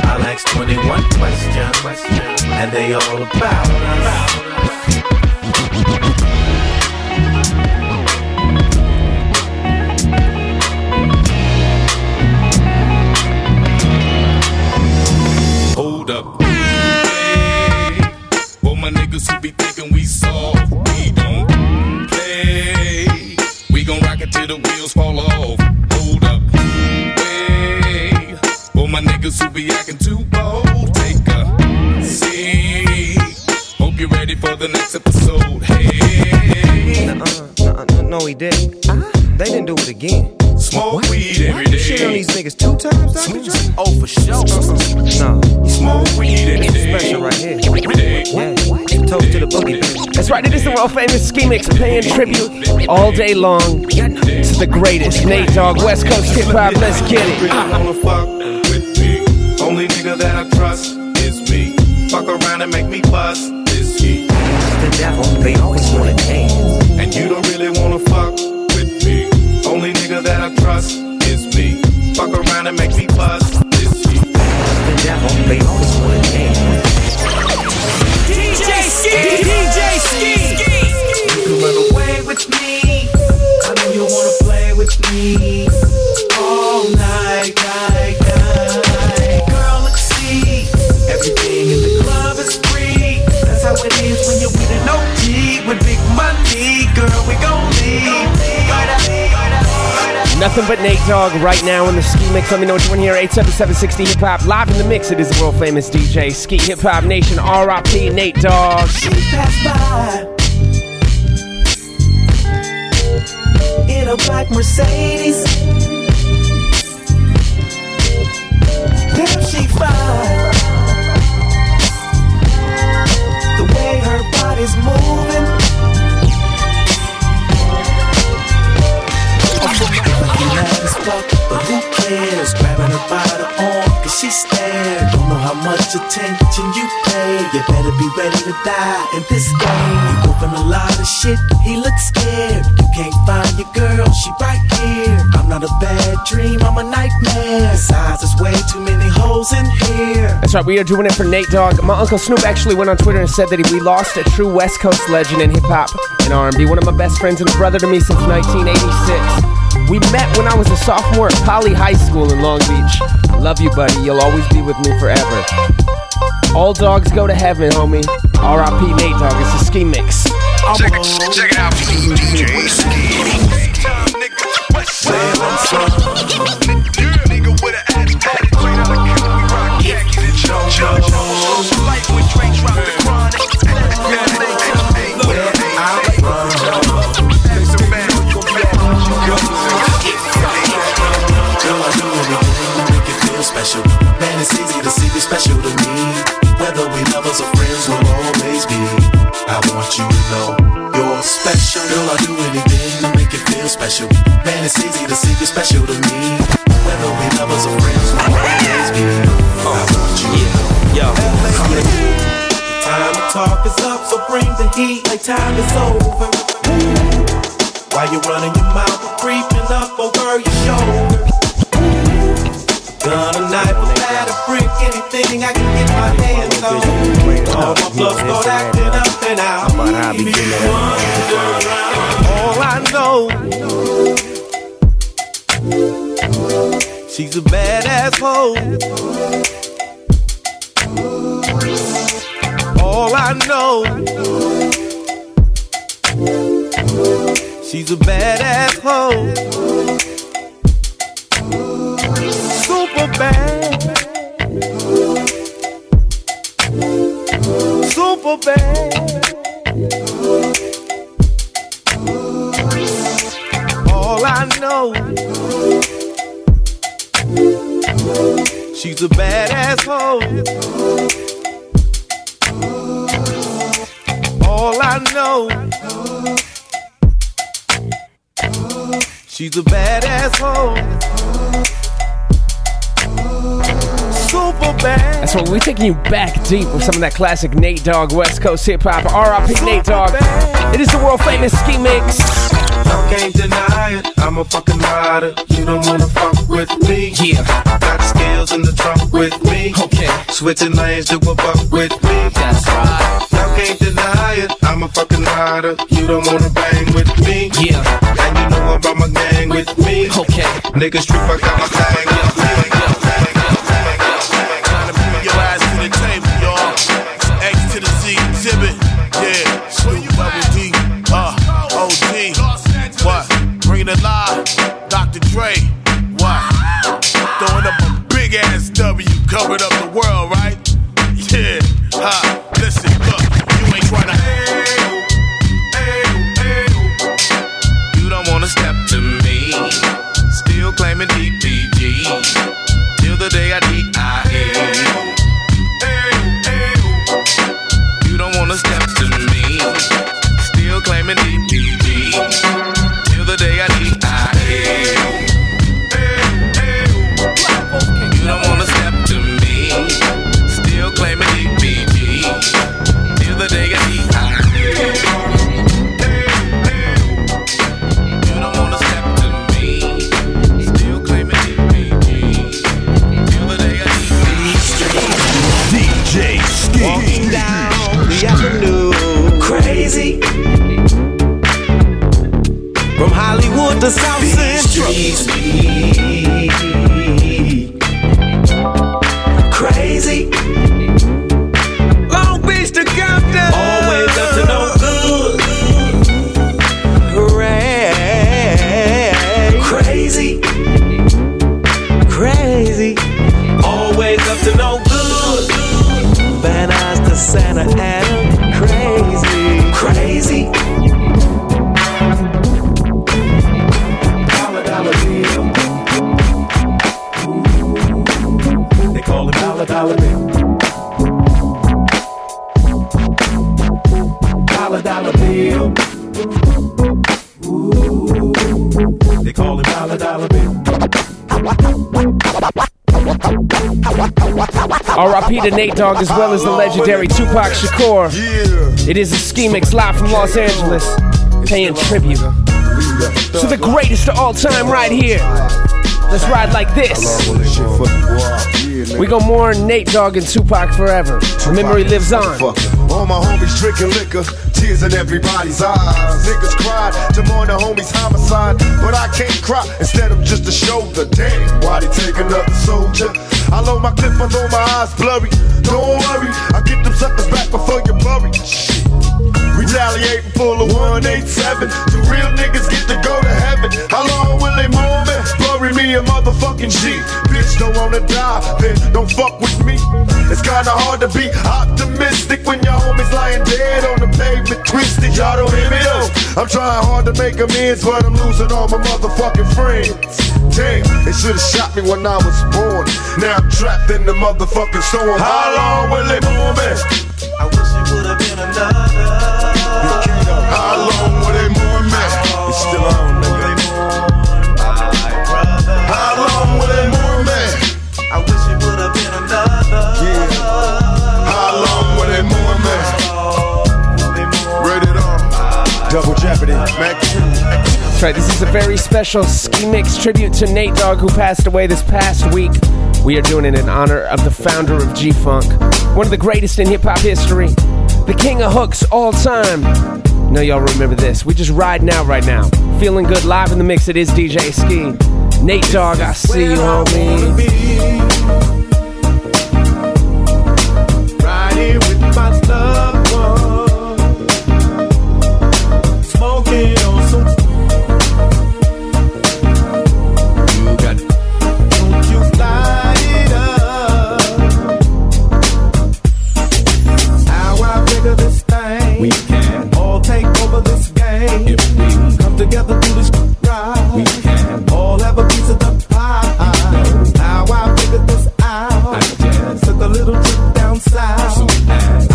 I'll ask 21 questions, and they all about us. Up. Hey, for my niggas who be thinking we soft, we don't play. We gon' rock it till the wheels fall off. Hold up. Hey, for my niggas who be acting too bold, take a seat. Hope you're ready for the next episode. Hey, no, he didn't. They didn't do it again. Smoke what? Weed every day. Shit on these niggas 2 times, Dr. Dre? Oh, for sure. Nah. You smoke weed every day. It's special right here. Every day. What? Toast to the boogie. That's right, it is the world famous Skee Mix paying tribute all day long to the greatest Nate Dogg, West Coast hip hop. Let's get it. Really wanna fuck with me. Only nigga that I trust is me. Fuck around and make me bust is he. The devil, they always wanna dance. And you don't really wanna fuck with me. Only nigga that I trust is me. Fuck around and make me bust. This shit. The devil, they always want to dance. DJ Skee, DJ Skee. You can run away with me. I know you wanna play with me all night, night. Girl, let's see. Everything in the club is free. That's how it is when you're with an OG with big money. Girl, we gon' leave. Nothing but Nate Dogg right now in the Skee Mix. Let me know what you want to hear. 87760 Hip Hop. Live in the mix. It is the world famous DJ Skee. Hip Hop Nation. R.I.P. Nate Dogg. She passed by. in a black Mercedes. Damn, she fine. The way her body's moving. Looking mad as fuck, but who cares? Grabbing her by the arm, 'cause she stared. Don't know how much attention you pay. You better be ready to die in this game. You open a lot of shit, he looks scared. You can't find your girl, she right here. I'm not a bad dream, I'm a nightmare. Besides, there's way too many holes in here. That's right, we are doing it for Nate Dogg. My Uncle Snoop actually went on Twitter and said that we lost a true West Coast legend in hip-hop and R&B. One of my best friends and a brother to me since 1986. We met when I was a sophomore at Poly High School in Long Beach. Love you, buddy. You'll always be with me forever. All dogs go to heaven, homie. R.I.P. Nate Dogg. It's a Skee Mix. Check it out, DJ Skee. Where I'm from, nigga with an attitude. We rock khaki and JoJo. Social life with Dre, drop the chronic. Where I'm from. Special. Man, it's easy to see you special to me. Whether we lovers or friends, we'll always be. I want you to know you're special. Girl, I'll do anything to make you feel special. Man, it's easy to see you special to me. Whether we lovers or friends, we'll always be. I want you to know. The time to talk is up, so bring the heat like time is over. While you're running your mouth, creeping up over your shoulder. Gun or knife or bat or brick, anything I can get my hands on. All my blood start acting up and out. All I know, she's a bad asshole. All I know, she's a bad asshole. Super bad, super bad. All I know, she's a bad asshole. All I know, she's a bad asshole. That's what we're taking you back deep with some of that classic Nate Dogg West Coast hip hop. R.I.P. Nate Dogg. It is the world famous Skee Mix. I can't deny it. I'm a fucking rider. You don't wanna fuck with me. Yeah, I got skills in the trunk with me. Okay, switching lanes to a buck with me. That's right. Y'all can't deny it. I'm a fucking rider. You don't wanna bang with me. Yeah, and you know about my gang with me. Okay, niggas trip. I got my gang with me. Exhibit, yeah, Snoop Double D, OG, what, bringing it live, Dr. Dre, what, throwing up a big ass W, covered up the world, right, yeah, listen, look, you ain't trying to, you don't want to step to me, still claiming DPG, till the day I D.I.A. Steps to me, still claiming DPG, till the day I die. You don't wanna step to me, still claiming DPG, till the day I die. You don't wanna step to me, still claiming DPG, till the day I die. DJ Skee. Walking down Avenue, crazy. From Hollywood to South Central, crazy. Long Beach to Compton, always up to no good. Crazy, crazy, always up to no good. Van Nuys to Santa Ana. Crazy, R.I.P. to Nate Dogg as well as the legendary Tupac Shakur. It is a Skee Mix live from Los Angeles, paying tribute to the greatest of all time right here. Let's ride like this. We go mourn Nate Dogg and Tupac forever. The memory lives on. All my homies drinking liquor, tears in everybody's eyes. Niggas cried to mourn the homies' homicide, but I can't cry instead of just a shoulder. Damn, why they take another soldier? I load my clip, I load my eyes blurry. Don't worry, I get them suckers back before you bury. Retaliate and pull a 187. The real niggas get to go to heaven. How long will they mourn me? Bury me a motherfucking G. Bitch, don't wanna die, then don't fuck with me. It's kinda hard to be optimistic when your homies lying dead on the pavement twisted. Y'all don't hear me though. I'm trying hard to make amends, but I'm losing all my motherfucking friends. Damn, they should've shot me when I was born. Now I'm trapped in the motherfucking storm. How long will they mourn me? I wish it would've been another. How long were they mourn me? It's still on, nigga. How long were they mourn me? I wish it would have been another. Yeah. How long were they mourn me? Rated R. Double Jeopardy. That's right. This is a very special Skee Mix tribute to Nate Dogg, who passed away this past week. We are doing it in honor of the founder of G-Funk, one of the greatest in hip-hop history, the king of hooks all time. No, y'all remember this. We just riding out right now. Feeling good live in the mix. It is DJ Skee. Nate Dogg, I see you, homie. Riding with my loved one. Smoking on some. You got it. Don't you light it up. How I figure this thing. We can. Take over this game. If we come together, do this right, we can all have a piece of the pie. Now I figured this out. I just took a little trip down south. So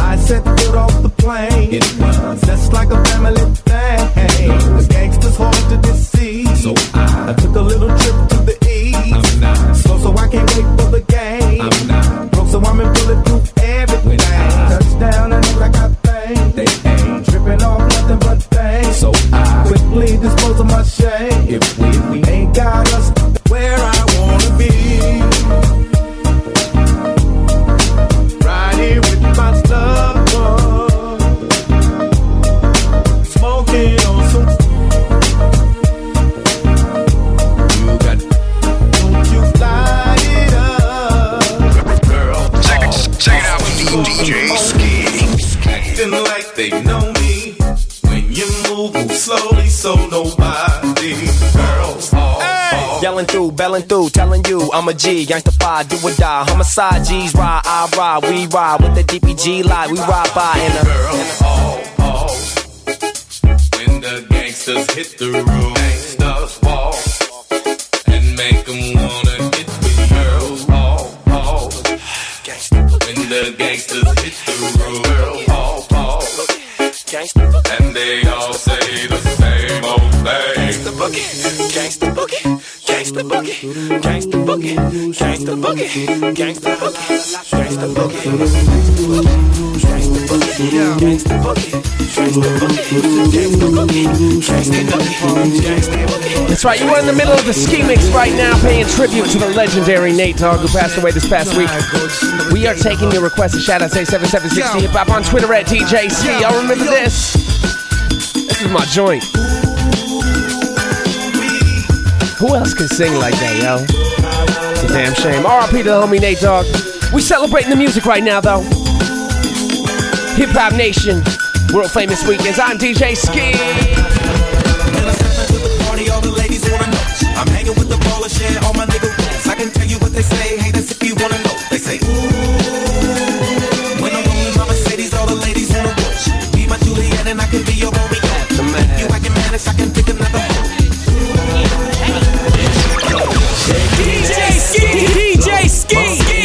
I set foot off the plane. It was just like a family thing. The gangsters hard to deceive. So I took a little trip to the east. Slow, so I can't wait for the game. I'm not broke, so I'm in bulletproof everything. Touchdown and I got things. They ain't dripping off nothing but things. So I quickly dispose of my shame. If we ain't got us where I wanna be. Riding with my loved one. Smoking on some. You got it. Don't you light it up. Girl, check it out with DJ Skee. Acting like they know me. Slowly, so nobody girls all hey. Yelling through, belling through, telling you I'm a G, gangsta pie, do or die, homicide, G's ride, I ride, we ride with the DPG light, we ride by in a girls all when the gangsters hit the road, gangsters walk and make them wanna hit the girls all when the gangsters hit the road, girls all and they all say the same old thing. Gangsta boogie, gangsta boogie, gangsta boogie, gangsta boogie, gangsta boogie, gangsta boogie, gangsta boogie, gangsta boogie, gangsta boogie, gangsta boogie. That's right, you are in the middle of the Skee Mix right now, paying tribute to the legendary Nate Dogg, who passed away this past week. We are taking your requests and shout out to 7760 Hip Hop on Twitter at DJ Skee. Y'all remember this? This is my joint. Who else can sing like that, yo? It's a damn shame. R.I.P. to the homie Nate Dogg. We celebrating the music right now, though. Hip Hop Nation, world famous weekends. I'm DJ Skee. When I step into the party, all the ladies wanna know. I'm hanging with the baller, share all my nigga rules. I can tell you what they say, hey, that's if you wanna know. They say, ooh. When I'm rolling my Mercedes, all the ladies wanna rush. Be my Juliet and I can be your Romeo. If you acting manish, I can pick another one. DJ Skee! Skee!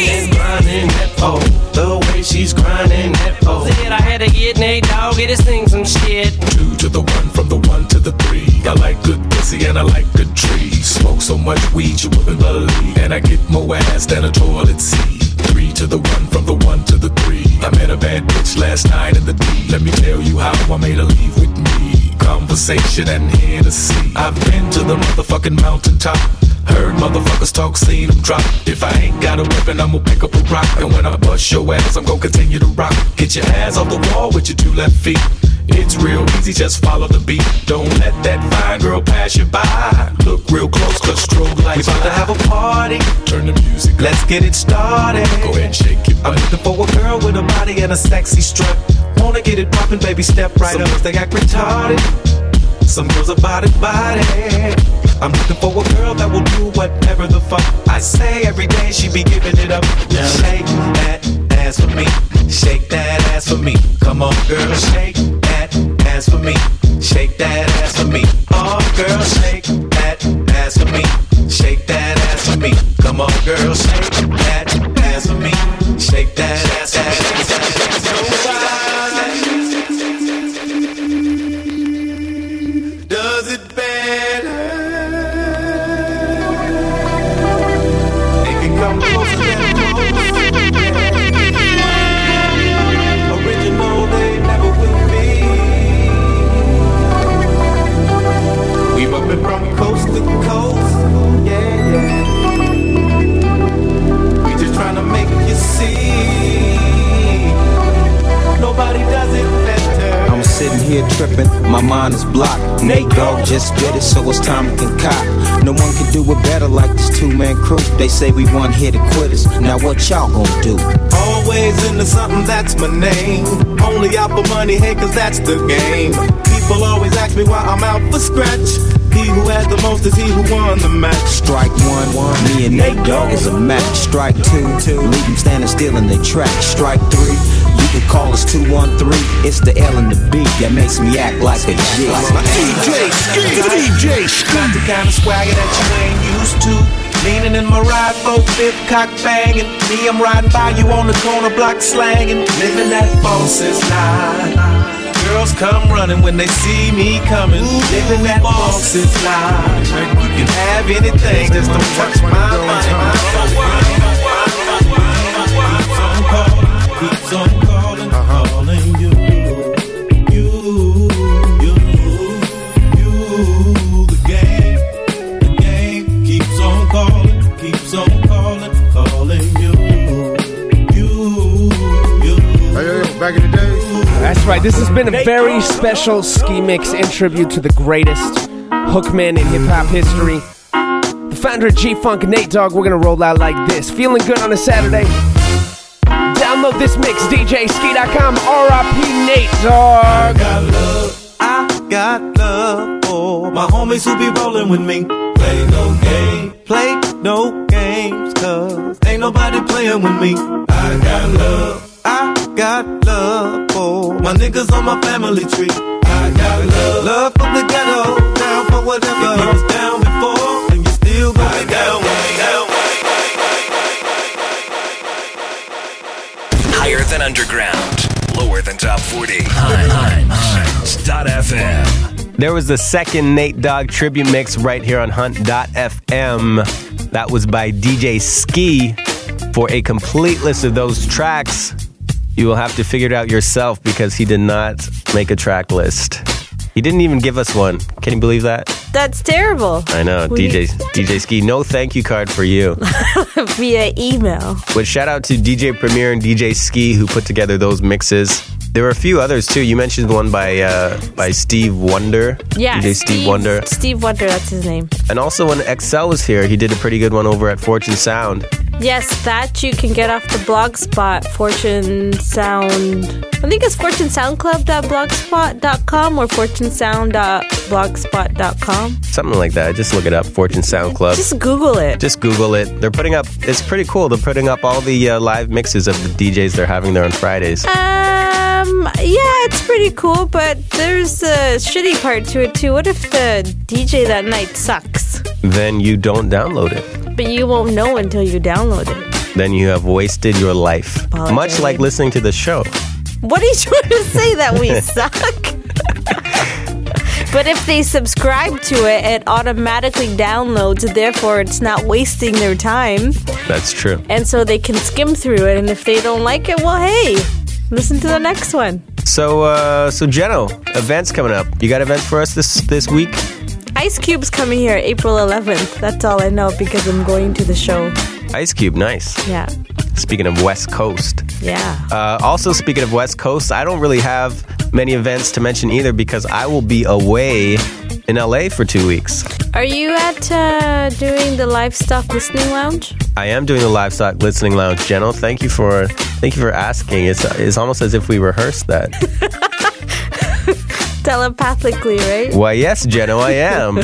Grinding that pole, the way she's grinding that pole. Said I had to get Nate Dogg, get his thing some shit. 2 to the 1, from the 1 to the 3. I like good pussy and I like good trees. Smoke so much weed you wouldn't believe, and I get more ass than a toilet seat. 3 to the one, from the one to the three. I met a bad bitch last night in the D. Let me tell you how I made her leave with me. Conversation and Hennessy. I've been to the motherfucking mountaintop. Heard motherfuckers talk, seen them drop. If I ain't got a weapon, I'ma pick up a rock. And when I bust your ass, I'm gon' continue to rock. Get your ass off the wall with your two left feet. It's real easy, just follow the beat. Don't let that fine girl pass you by. Look real close, cause strobe lights. We about to have a party. Turn the music up. Let's get it started. Go ahead and shake it. I'm looking for a girl with a body and a sexy strut. Wanna get it poppin', baby, step right up. Some girls, they act retarded. Some girls are body. I'm looking for a girl that will do whatever the fuck I say. Every day she be giving it up. Yeah. Shake that ass for me. Shake that ass for me. Come on, girl, shake that ass for me. Shake that ass for me. Oh, girl, shake that ass for me. Shake that ass for me. Come on, girl, shake that ass for me. Shake that ass for me. Nobody does it better. If you come close to that moment. From coast to coast, yeah. We just trying to make you see, nobody does it better. I'm sitting here tripping, my mind is blocked. Nate Dogg just did it, so it's time to concoct. No one can do it better like this two-man crew. They say we one here to quit us, now what y'all gonna do? Always into something, that's my name. Only out for money, hey, cause that's the game. People always ask me why I'm out for scratch. He who had the most is he who won the match. Strike one, me and Nate Dogg is a match. Strike two, leave them standing still in their tracks. Strike three, you can call us 213. It's the L and the B that makes me act like a G. DJ Skee. Got the kind of swagger that you ain't used to. Leaning in my ride, 4-5 cock banging. Me, I'm riding by you on the corner block slanging. Living that boss's life. Girls come running when they see me coming. Living that boss's life. You can have anything, just don't touch my money. Keeps on calling, calling you. The game keeps on calling you. Hey, back in the day. That's right, this has been a very special Skee Mix in tribute to the greatest hookman in hip-hop history. The founder of G-Funk, Nate Dogg, we're going to roll out like this. Feeling good on a Saturday? Download this mix, DJSkee.com, R.I.P. Nate Dogg. I got love for my homies who be rolling with me. Play no games, cause ain't nobody playing with me. I got love for my niggas on my family tree. I got love from the ghetto, down for whatever. If you was down before, and you still gon' be down. Higher than underground, lower than top 40. Hunt.fm. There was the second Nate Dogg tribute mix right here on Hunt.fm. That was by DJ Skee. For a complete list of those tracks, you will have to figure it out yourself because he did not make a track list. He didn't even give us one. Can you believe that? That's terrible. I know. DJ Skee, no thank you card for you. Via email. But shout out to DJ Premier and DJ Skee who put together those mixes. There were a few others too. You mentioned one by Steve Wonder. Yeah, DJ Steve Wonder. Steve Wonder, that's his name. And also when XL was here, he did a pretty good one over at Fortune Sound. Yes, that you can get off the blogspot, Fortune Sound. I think it's fortunesoundclub.blogspot.com or fortunesound.blogspot.com. Something like that. Just look it up, Fortune Sound Club. Just Google it. They're putting up, it's pretty cool. They're putting up all the live mixes of the DJs they're having there on Fridays. Yeah, it's pretty cool, but there's a shitty part to it, too. What if the DJ that night sucks? Then you don't download it. But you won't know until you download it. Then you have wasted your life. Apologize. Much like listening to the show. What are you trying to say, that we suck? But if they subscribe to it, it automatically downloads. Therefore, it's not wasting their time. That's true. And so they can skim through it. And if they don't like it, well, hey, listen to the next one. So Jeno, events coming up. You got events for us this week? Ice Cube's coming here April 11th. That's all I know because I'm going to the show. Ice Cube, nice. Yeah. Speaking of West Coast. Yeah. Also, speaking of West Coast, I don't really have many events to mention either because I will be away in LA for 2 weeks. Are you at doing the Livestock Listening Lounge? I am doing the Livestock Listening Lounge, Jeno. Thank you for asking. It's almost as if we rehearsed that. Telepathically, right? Why, yes, Jeno, I am.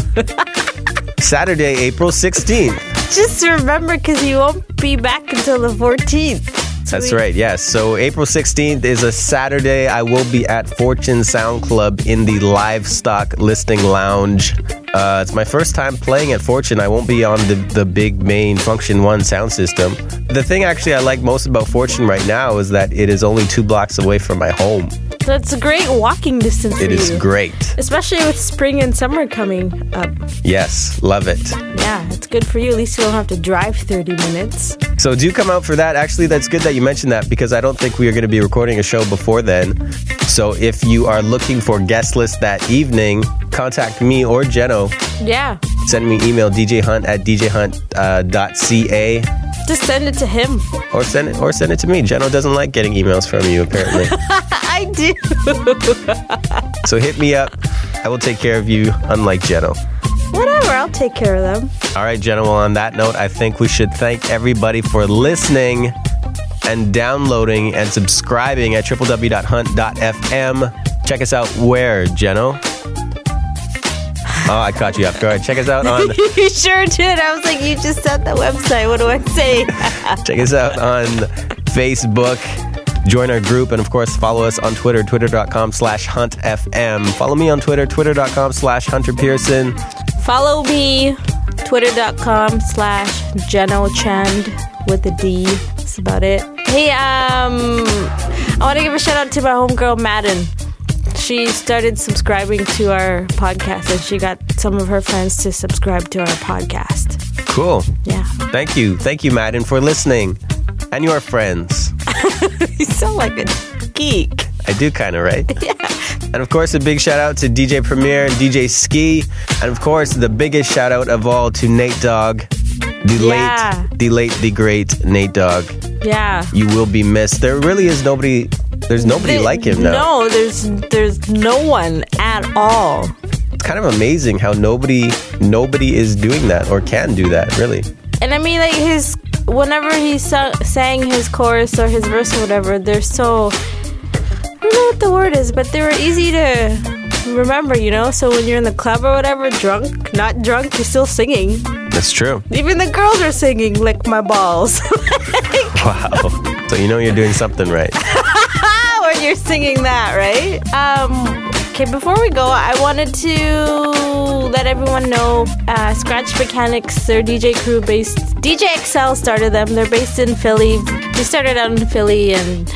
Saturday, April 16th. Just remember, because you won't be back until the 14th. That's right, yes. So April 16th is a Saturday. I will be at Fortune Sound Club in the Livestock Listening Lounge. It's my first time playing at Fortune. I won't be on the big main Function 1 sound system. The thing actually I like most about Fortune right now is that it is only 2 blocks away from my home. That's a great walking distance for you. It is great. Especially with spring and summer coming up. Yes, love it. Yeah, it's good for you. At least you don't have to drive 30 minutes. So do come out for that. Actually, that's good that you mentioned that because I don't think we are going to be recording a show before then. So if you are looking for guest list that evening, contact me or Jeno. Yeah. Send me email djhunt@djhunt.ca. Just send it to him. Or send it to me. Jeno doesn't like getting emails from you, apparently. I do. So hit me up. I will take care of you, unlike Jeno. Whatever, I'll take care of them. All right, Jeno, well, on that note, I think we should thank everybody for listening and downloading and subscribing at www.hunt.fm. Check us out where, Jeno? Oh, I caught you off guard. Check us out on... You sure did. I was like, you just said the website. What do I say? Check us out on Facebook. Join our group. And, of course, follow us on Twitter, twitter.com/HuntFM. Follow me on Twitter, twitter.com/HunterPearson. Follow me, twitter.com/JenoChand with a D. That's about it. Hey, I want to give a shout out to my homegirl, Madden. She started subscribing to our podcast, and she got some of her friends to subscribe to our podcast. Cool. Yeah. Thank you, Madden, for listening. And your friends. You sound like a geek. I do kind of, right? Yeah. And of course, a big shout out to DJ Premier and DJ Skee. And of course, the biggest shout out of all to Nate Dogg. The great Nate Dogg. Yeah. You will be missed. There really is nobody... There's nobody like him now. No, there's no one at all. It's kind of amazing how nobody is doing that or can do that, really. And I mean, like whenever he sang his chorus or his verse or whatever, they're so, I don't know what the word is, but they were easy to remember, you know? So when you're in the club or whatever, drunk, not drunk, you're still singing. That's true. Even the girls are singing, "Lick My Balls." Wow. So you know you're doing something right. When you're singing that, right? Okay, before we go, I wanted to let everyone know Scratch Mechanics, their DJ crew based... DJ XL started them. They're based in Philly. They started out in Philly and...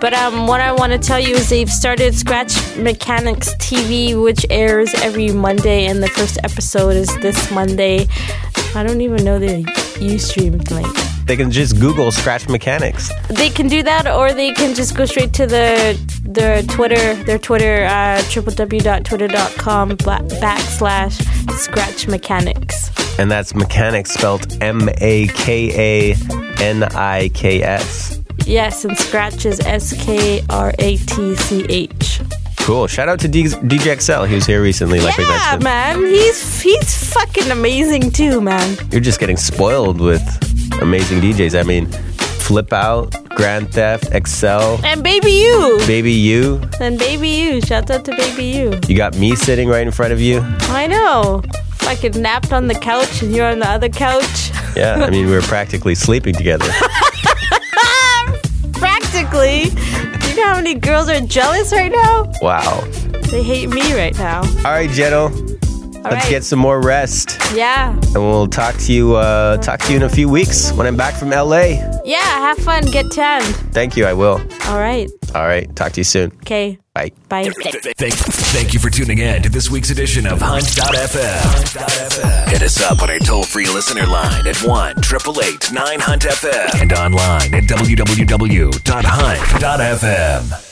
But what I want to tell you is they've started Scratch Mechanics TV, which airs every Monday, and the first episode is this Monday. I don't even know their Ustream link. They can just Google Scratch Mechanics. They can do that, or they can just go straight to their Twitter, www.twitter.com/Scratch Mechanics. And that's mechanics spelled MAKANIKS. Yes, and Scratch is SKRATCH. Cool. Shout out to DJ XL. He was here recently. We mentioned. Yeah, man. He's fucking amazing too, man. You're just getting spoiled with amazing DJs. I mean, Flip Out, Grand Theft, XL. And Baby U. And Baby U. Shout out to Baby U. You got me sitting right in front of you. I know. Fucking napped on the couch and you're on the other couch. Yeah, I mean, we were practically sleeping together. Practically. You know how many girls are jealous right now? Wow. They hate me right now. All right, Jeno. Let's get some more rest. Yeah. And we'll talk to you in a few weeks when I'm back from LA. Yeah, have fun. Get tanned. Thank you, I will. All right. Talk to you soon. Okay. Bye. Bye. Thank you for tuning in to this week's edition of Hunt.fm. Hit us up on our toll-free listener line at 1-888-9-HUNT-FM and online at www.hunt.fm.